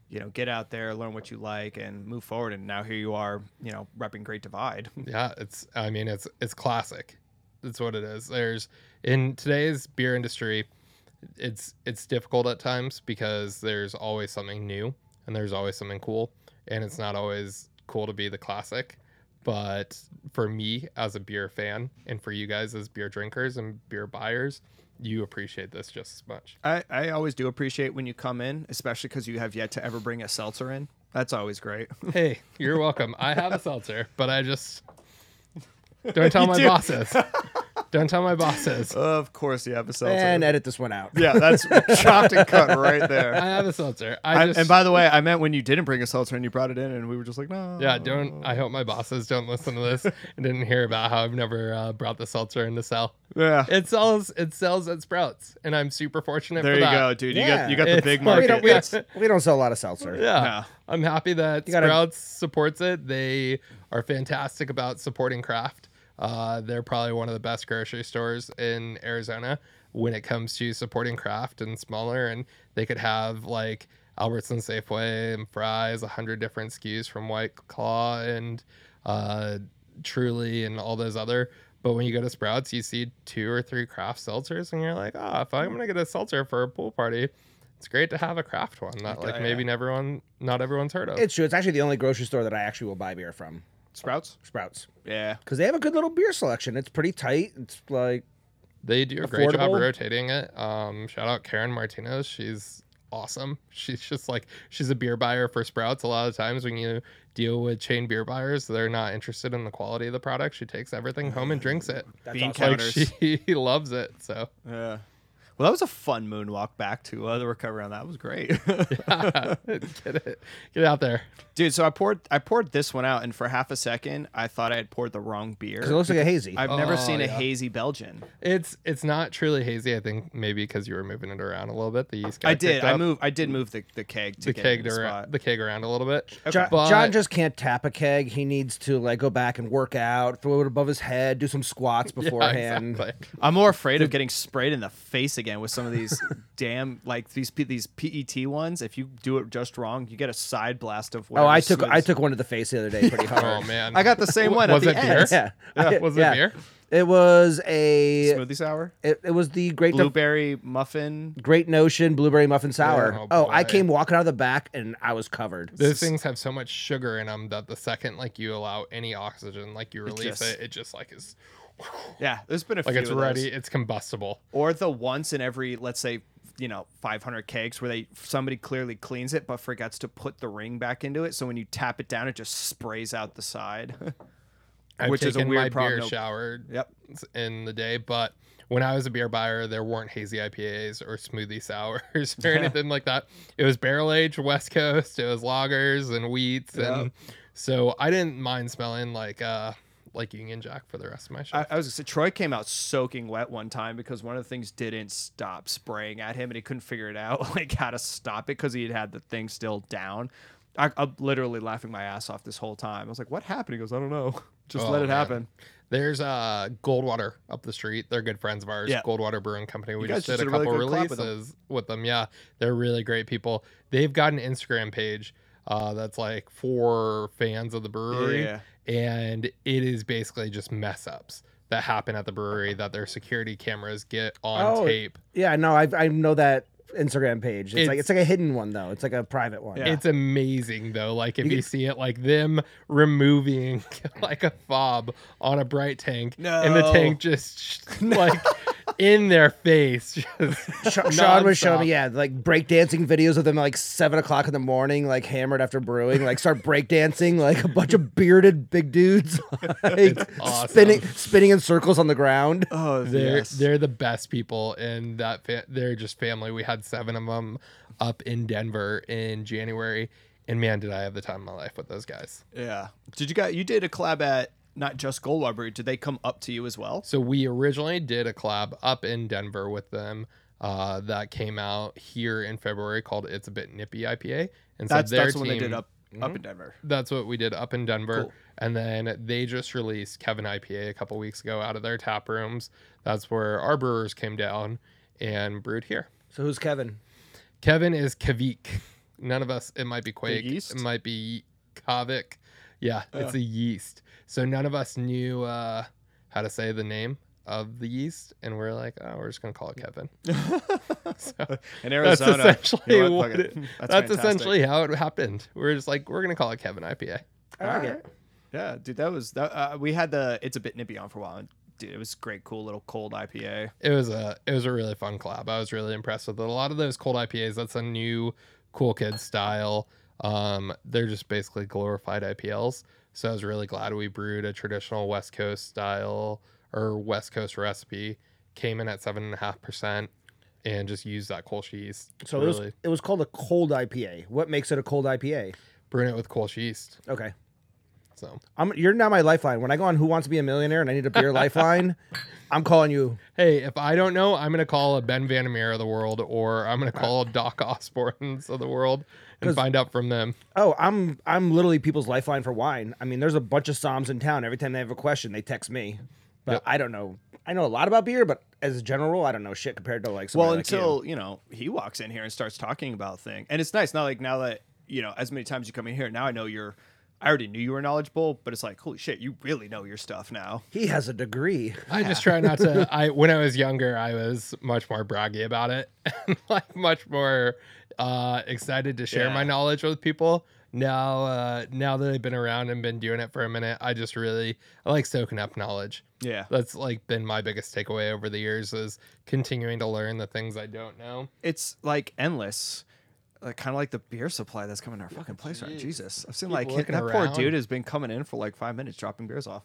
you know, get out there, learn what you like, and move forward. And now here you are, you know, repping Great Divide. Yeah, it's classic. That's what it is. There's in today's beer industry, it's difficult at times because there's always something new and there's always something cool, and it's not always cool to be the classic. But for me as a beer fan, and for you guys as beer drinkers and beer buyers, you appreciate this just as much. I always do appreciate when you come in, especially because you have yet to ever bring a seltzer in. That's always great. Hey, you're welcome. I have a seltzer, but I just don't tell my bosses. Don't tell my bosses. Of course you have a seltzer. And edit this one out. Yeah, that's chopped and cut right there. I have a seltzer. And by the way, I meant when you didn't bring a seltzer and you brought it in and we were just like, no. Yeah, I hope my bosses don't listen to this and didn't hear about how I've never brought the seltzer in to sell. Yeah. It sells at Sprouts, and I'm super fortunate for that. There you go, dude. Yeah. You got the big market. We don't sell a lot of seltzer. Yeah. No. I'm happy that Sprouts supports it. They are fantastic about supporting craft. They're probably one of the best grocery stores in Arizona when it comes to supporting craft and smaller. And they could have like Albertsons, Safeway, and Fry's, 100 different SKUs from White Claw and Truly and all those other. But when you go to Sprouts, you see 2 or 3 craft seltzers, and you're like, if I'm gonna get a seltzer for a pool party, it's great to have a craft one that not everyone's heard of. It's true. It's actually the only grocery store that I actually will buy beer from. Sprouts. Yeah. Because they have a good little beer selection. It's pretty tight. It's like they do a great job rotating it. Shout out Karen Martinez. She's awesome. She's just like, she's a beer buyer for Sprouts. A lot of times when you deal with chain beer buyers, they're not interested in the quality of the product. She takes everything home and drinks it. That's awesome. Like, she loves it. So yeah. Well, that was a fun moonwalk back to the recovery on that. It was great. Yeah. Get out there. Dude, so I poured this one out, and for half a second, I thought I had poured the wrong beer. It looks like a hazy. I've never seen a hazy Belgian. It's not truly hazy, I think, maybe because you were moving it around a little bit. The yeast got picked up. I did move the keg to get in the spot. The keg around a little bit. Okay. John just can't tap a keg. He needs to like go back and work out, throw it above his head, do some squats beforehand. Yeah, exactly. I'm more afraid of getting sprayed in the face again with some of these damn, like these PET ones. If you do it just wrong, you get a side blast of whatever. I took one to the face the other day pretty hard. Oh man, I got the same one. Was at it the beer? Yeah. Was it beer? It was a smoothie sour. It was the great blueberry muffin. Great Notion blueberry muffin sour. Yeah, oh, I came walking out of the back and I was covered. Those things have so much sugar in them that the second like you allow any oxygen, like you release it just like is. Yeah, there's been a few. Like it's ready, it's combustible. Or the once in every, let's say, 500 kegs where somebody clearly cleans it but forgets to put the ring back into it. So when you tap it down, it just sprays out the side. Which is a weird problem. Beer showered in the day, but when I was a beer buyer, there weren't hazy IPAs or smoothie sours or anything like that. It was barrel aged West Coast. It was lagers and wheats, and so I didn't mind smelling like Union Jack for the rest of my shift. I was gonna say, Troy came out soaking wet one time because one of the things didn't stop spraying at him, and he couldn't figure it out like how to stop it because he had the thing still down. I'm literally laughing my ass off this whole time. I was like, what happened? He goes, I don't know. Just let it happen. There's Goldwater up the street. They're good friends of ours. Yeah. Goldwater Brewing Company. We just did a couple really releases with them. Yeah, they're really great people. They've got an Instagram page that's like for fans of the brewery. Yeah. And it is basically just mess ups that happen at the brewery that their security cameras get on tape. Yeah, no, I know that Instagram page. It's like a hidden one though. It's like a private one. Yeah. It's amazing though. Like if you see it, like them removing like a fob on a bright tank, and the tank just like in their face. Sean was showing me, like breakdancing videos of them at like 7:00 in the morning, like hammered after brewing, like start breakdancing, like a bunch of bearded big dudes, like awesome. spinning in circles on the ground. Oh, they're the best people, and that they're just family. We had 7 of them up in Denver in January, and man, did I have the time of my life with those guys. Yeah, you did a collab at not just Goldwater Brewery. Did they come up to you as well? So we originally did a collab up in Denver with them that came out here in February called It's a Bit Nippy IPA, and that's when they did up in Denver. That's what we did up in Denver. Cool. And then they just released Kevin IPA a couple weeks ago out of their tap rooms. That's where our brewers came down and brewed here. So who's Kevin? Kevin is Kavik. None of us. It might be Quake. It might be Kavik. Yeah, it's a yeast. So none of us knew how to say the name of the yeast, and we're like, we're just gonna call it Kevin. So in Arizona, that's essentially essentially how it happened. We're just like, we're gonna call it Kevin IPA. I like it. Yeah, dude, we had the It's a Bit Nippy on for a while. Dude, it was great, cool little cold IPA. It was a really fun collab. I was really impressed with it. A lot of those cold IPAs, that's a new cool kid style. They're just basically glorified IPLs. So I was really glad we brewed a traditional West Coast style or West Coast recipe. Came in at 7.5% and just used that Kolsch yeast. So really. It was called a cold IPA. What makes it a cold IPA? Brewing it with Kolsch yeast. Okay. So you're now my lifeline. When I go on Who Wants to Be a Millionaire and I need a beer lifeline, I'm calling you. Hey, if I don't know, I'm going to call a Ben Vandermeer of the world, or I'm going to call Doc Osborne's of the world and find out from them. Oh, I'm literally people's lifeline for wine. I mean, there's a bunch of somms in town. Every time they have a question, they text me. But I don't know. I know a lot about beer, but as a general rule, I don't know shit compared to like. Well, until like he walks in here and starts talking about things, and it's nice. Not like now that as many times you come in here, now I know you're. I already knew you were knowledgeable, but it's like, holy shit, you really know your stuff now. He has a degree. I just try not to. When I was younger, I was much more braggy about it, and like much more excited to share my knowledge with people. Now that I've been around and been doing it for a minute, I like soaking up knowledge. Yeah, that's like been my biggest takeaway over the years is continuing to learn the things I don't know. It's like endless. Like, kind of like the beer supply that's coming to our fucking place, right? Jesus. I've seen people like that around. Poor dude has been coming in for like 5 minutes dropping beers off.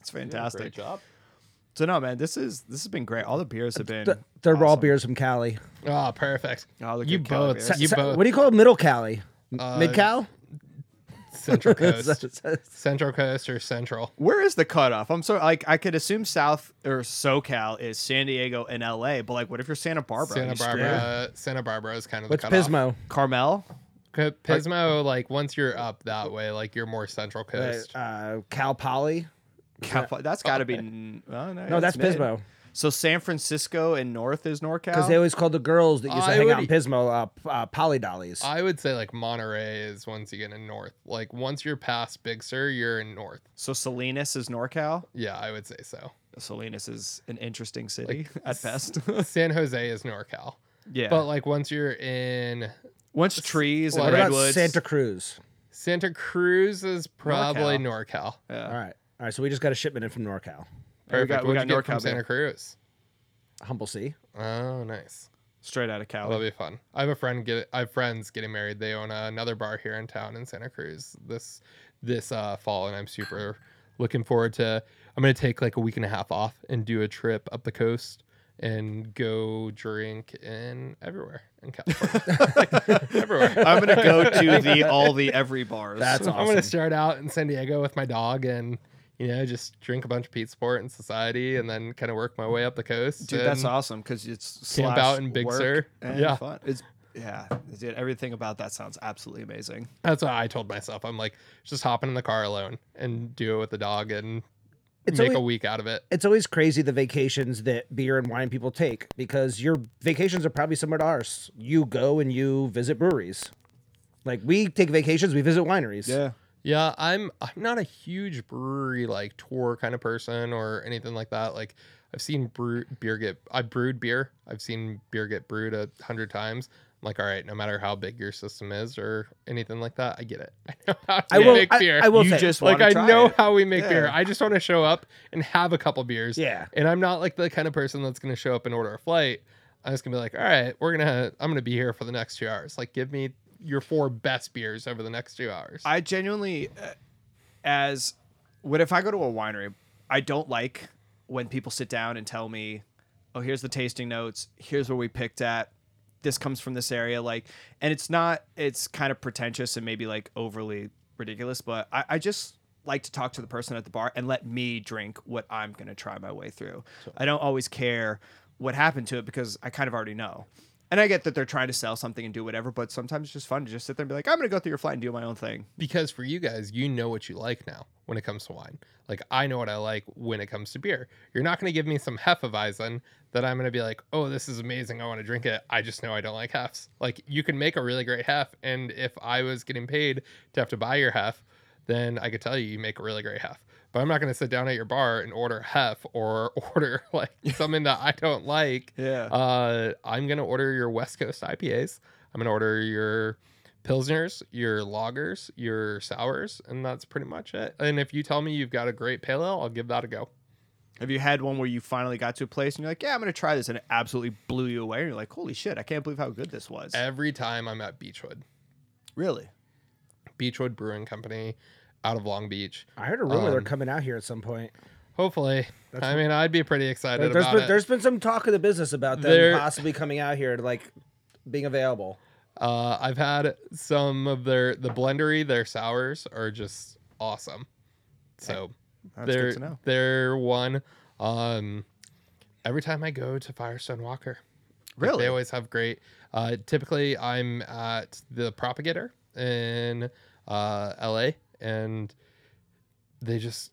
It's fantastic. Great job. So no, man, this has been great. All the beers have been. They're awesome. All beers from Cali. Oh, perfect. You both. What do you call it? Middle Cali? Mid Cal? Central Coast. Central Coast or Central. Where is the cutoff? I'm sorry. Like, I could assume South or SoCal is San Diego and LA, but like, what if you're Santa Barbara? Santa Barbara is kind of the cutoff. Pismo? Carmel? Pismo, like, once you're up that way, like, you're more Central Coast. Cal Poly? That's got to be no, that's Pismo. So San Francisco and North is NorCal? Because they always called the girls that used to hang out in Pismo Poly Dollies. I would say like Monterey is once you get in North. Like once you're past Big Sur, you're in North. So Salinas is NorCal? Yeah, I would say so. Salinas is an interesting city like, at best. San Jose is NorCal. Yeah. But like once you're in... Once trees and redwoods. Santa Cruz. Santa Cruz is probably NorCal. Yeah. All right, so we just got a shipment in from NorCal. Perfect. We got NorCal from Santa Cruz. Humble C. Oh, nice. Straight out of Cali. That'll be fun. I have friends getting married. They own another bar here in town in Santa Cruz this fall, and I'm super looking forward to. I'm gonna take like a week and a half off and do a trip up the coast and go drink in everywhere in California. Everywhere. I'm gonna go to every bars. That's awesome. I'm gonna start out in San Diego with my dog and. You know, just drink a bunch of Pete Sport and Society and then kind of work my way up the coast. Dude, that's awesome because it's camp out in Big Sur. Yeah. Fun. Dude, everything about that sounds absolutely amazing. That's what I told myself. I'm like, just hopping in the car alone and do it with the dog and make a week out of it. It's always crazy the vacations that beer and wine people take because your vacations are probably similar to ours. You go and you visit breweries. Like we take vacations, we visit wineries. Yeah. Yeah, I'm not a huge brewery like tour kind of person or anything like that. Like I've seen brewed beer. I've seen beer get brewed 100 times. I'm like, all right, no matter how big your system is or anything like that, I get it. I know how to make beer. I will say, just like I know how we make beer. I just want to show up and have a couple beers. Yeah, and I'm not like the kind of person that's going to show up and order a flight. I'm just gonna be like, all right, I'm gonna be here for the next 2 hours. Like, give me your 4 best beers over the next 2 hours. I genuinely, if I go to a winery, I don't like when people sit down and tell me, oh, here's the tasting notes. Here's where we picked at. This comes from this area. Like, and it's kind of pretentious and maybe like overly ridiculous, but I just like to talk to the person at the bar and let me drink what I'm going to try my way through. So, I don't always care what happened to it because I kind of already know. And I get that they're trying to sell something and do whatever, but sometimes it's just fun to just sit there and be like, I'm going to go through your flight and do my own thing. Because for you guys, you know what you like now when it comes to wine. Like, I know what I like when it comes to beer. You're not going to give me some Hefeweizen that I'm going to be like, oh, this is amazing. I want to drink it. I just know I don't like Hefs. Like, you can make a really great Hef, and if I was getting paid to have to buy your Hef, then I could tell you make a really great Hef. But I'm not going to sit down at your bar and order Hef or order like something that I don't like. Yeah. I'm going to order your West Coast IPAs. I'm going to order your Pilsners, your Lagers, your Sours, and that's pretty much it. And if you tell me you've got a great pale ale, I'll give that a go. Have you had one where you finally got to a place and you're like, yeah, I'm going to try this, and it absolutely blew you away? And you're like, holy shit, I can't believe how good this was. Every time I'm at Beechwood. Really? Beechwood Brewing Company. Out of Long Beach. I heard a rumor they're coming out here at some point. Hopefully. I'd be pretty excited about it. There's been some talk of the business about them possibly coming out here to like being available. I've had some of the blendery, their sours are just awesome. So yeah, they're one. Every time I go to Firestone Walker. Really? They always have great. Typically I'm at the Propagator in LA. And they just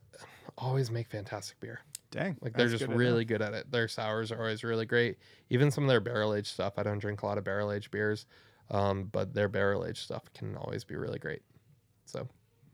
always make fantastic beer. Dang. Like they're just really good at it. Their sours are always really great. Even some of their barrel-aged stuff. I don't drink a lot of barrel-aged beers, but their barrel-aged stuff can always be really great. So,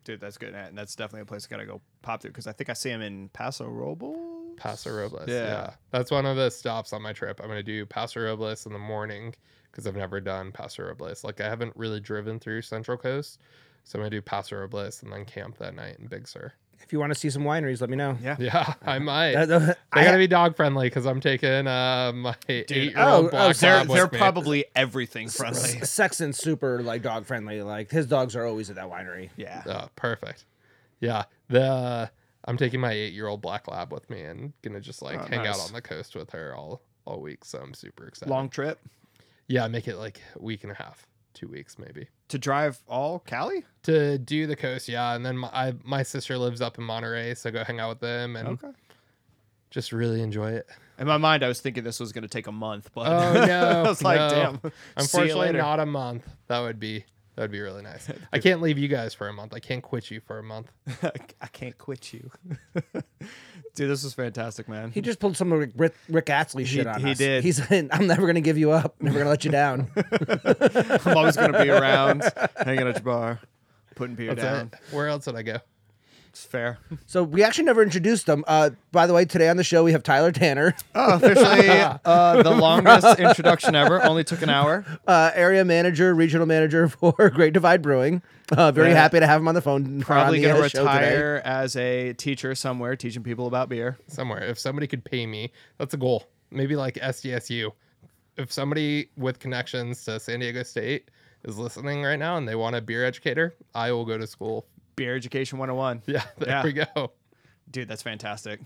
dude, that's good. And that's definitely a place I got to go pop through because I think I see them in Paso Robles. Paso Robles, yeah. That's one of the stops on my trip. I'm going to do Paso Robles in the morning because I've never done Paso Robles. Like I haven't really driven through Central Coast. So I'm going to do Paso Robles and then camp that night in Big Sur. If you want to see some wineries, let me know. Yeah, I might. I got to be dog friendly because I'm taking my 8-year-old black dog. They're probably everything friendly. Sexton's super like dog friendly. Like his dogs are always at that winery. Yeah. Oh, perfect. Yeah. The I'm taking my 8-year-old black lab with me and gonna just like hang out on the coast with her all week. So I'm super excited. Long trip? Yeah, make it like a week and a half, 2 weeks maybe. To drive all Cali? To do the coast, yeah. And then my sister lives up in Monterey, so go hang out with them and just really enjoy it. In my mind, I was thinking this was going to take a month, but I was like, damn. Unfortunately, not a month. That would be really nice. I can't leave you guys for a month. I can't quit you for a month. I can't quit you. Dude, this was fantastic, man. He just pulled some of Rick Astley shit on us. He did. He's like, I'm never going to give you up. Never going to let you down. I'm always going to be around, hanging at your bar, putting beer down. Where else did I go? It's fair. So we actually never introduced them. By the way, today on the show, we have Tyler Tanner. Oh, officially the longest introduction ever. Only took an hour. Area manager, regional manager for Great Divide Brewing. Very happy to have him on the phone. Probably going to retire as a teacher somewhere, teaching people about beer. Somewhere. If somebody could pay me, that's a goal. Maybe like SDSU. If somebody with connections to San Diego State is listening right now and they want a beer educator, I will go to school. Beer Education 101. Yeah, there we go. Dude, that's fantastic.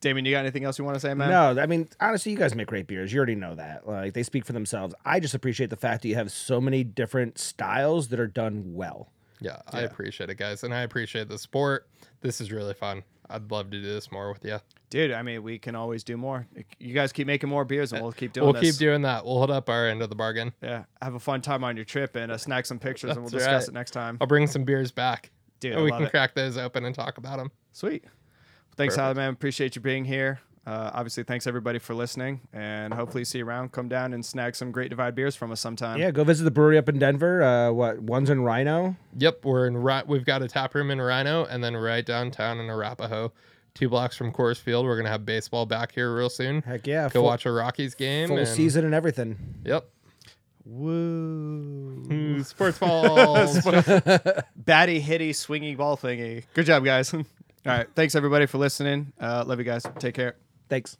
Damon, you got anything else you want to say, man? No, I mean, honestly, you guys make great beers. You already know that. Like, they speak for themselves. I just appreciate the fact that you have so many different styles that are done well. Yeah, I appreciate it, guys. And I appreciate the support. This is really fun. I'd love to do this more with you. Dude, I mean, we can always do more. You guys keep making more beers, and we'll keep doing this. We'll keep doing that. We'll hold up our end of the bargain. Yeah, have a fun time on your trip, and snag some pictures, and we'll discuss it next time. I'll bring some beers back. Dude, and we can crack those open and talk about them. Sweet. Thanks, Tyler, man. Appreciate you being here. Obviously, thanks, everybody, for listening. And hopefully see you around. Come down and snag some Great Divide beers from us sometime. Yeah, go visit the brewery up in Denver. One's in RiNo? Yep, we've got a tap room in RiNo and then right downtown in Arapahoe. 2 blocks from Coors Field. We're going to have baseball back here real soon. Heck yeah. Go watch a Rockies game. Full season and everything. Yep. Woo! Sports balls. Batty, hitty, swingy ball thingy. Good job, guys. All right. Thanks, everybody, for listening. Love you guys. Take care. Thanks.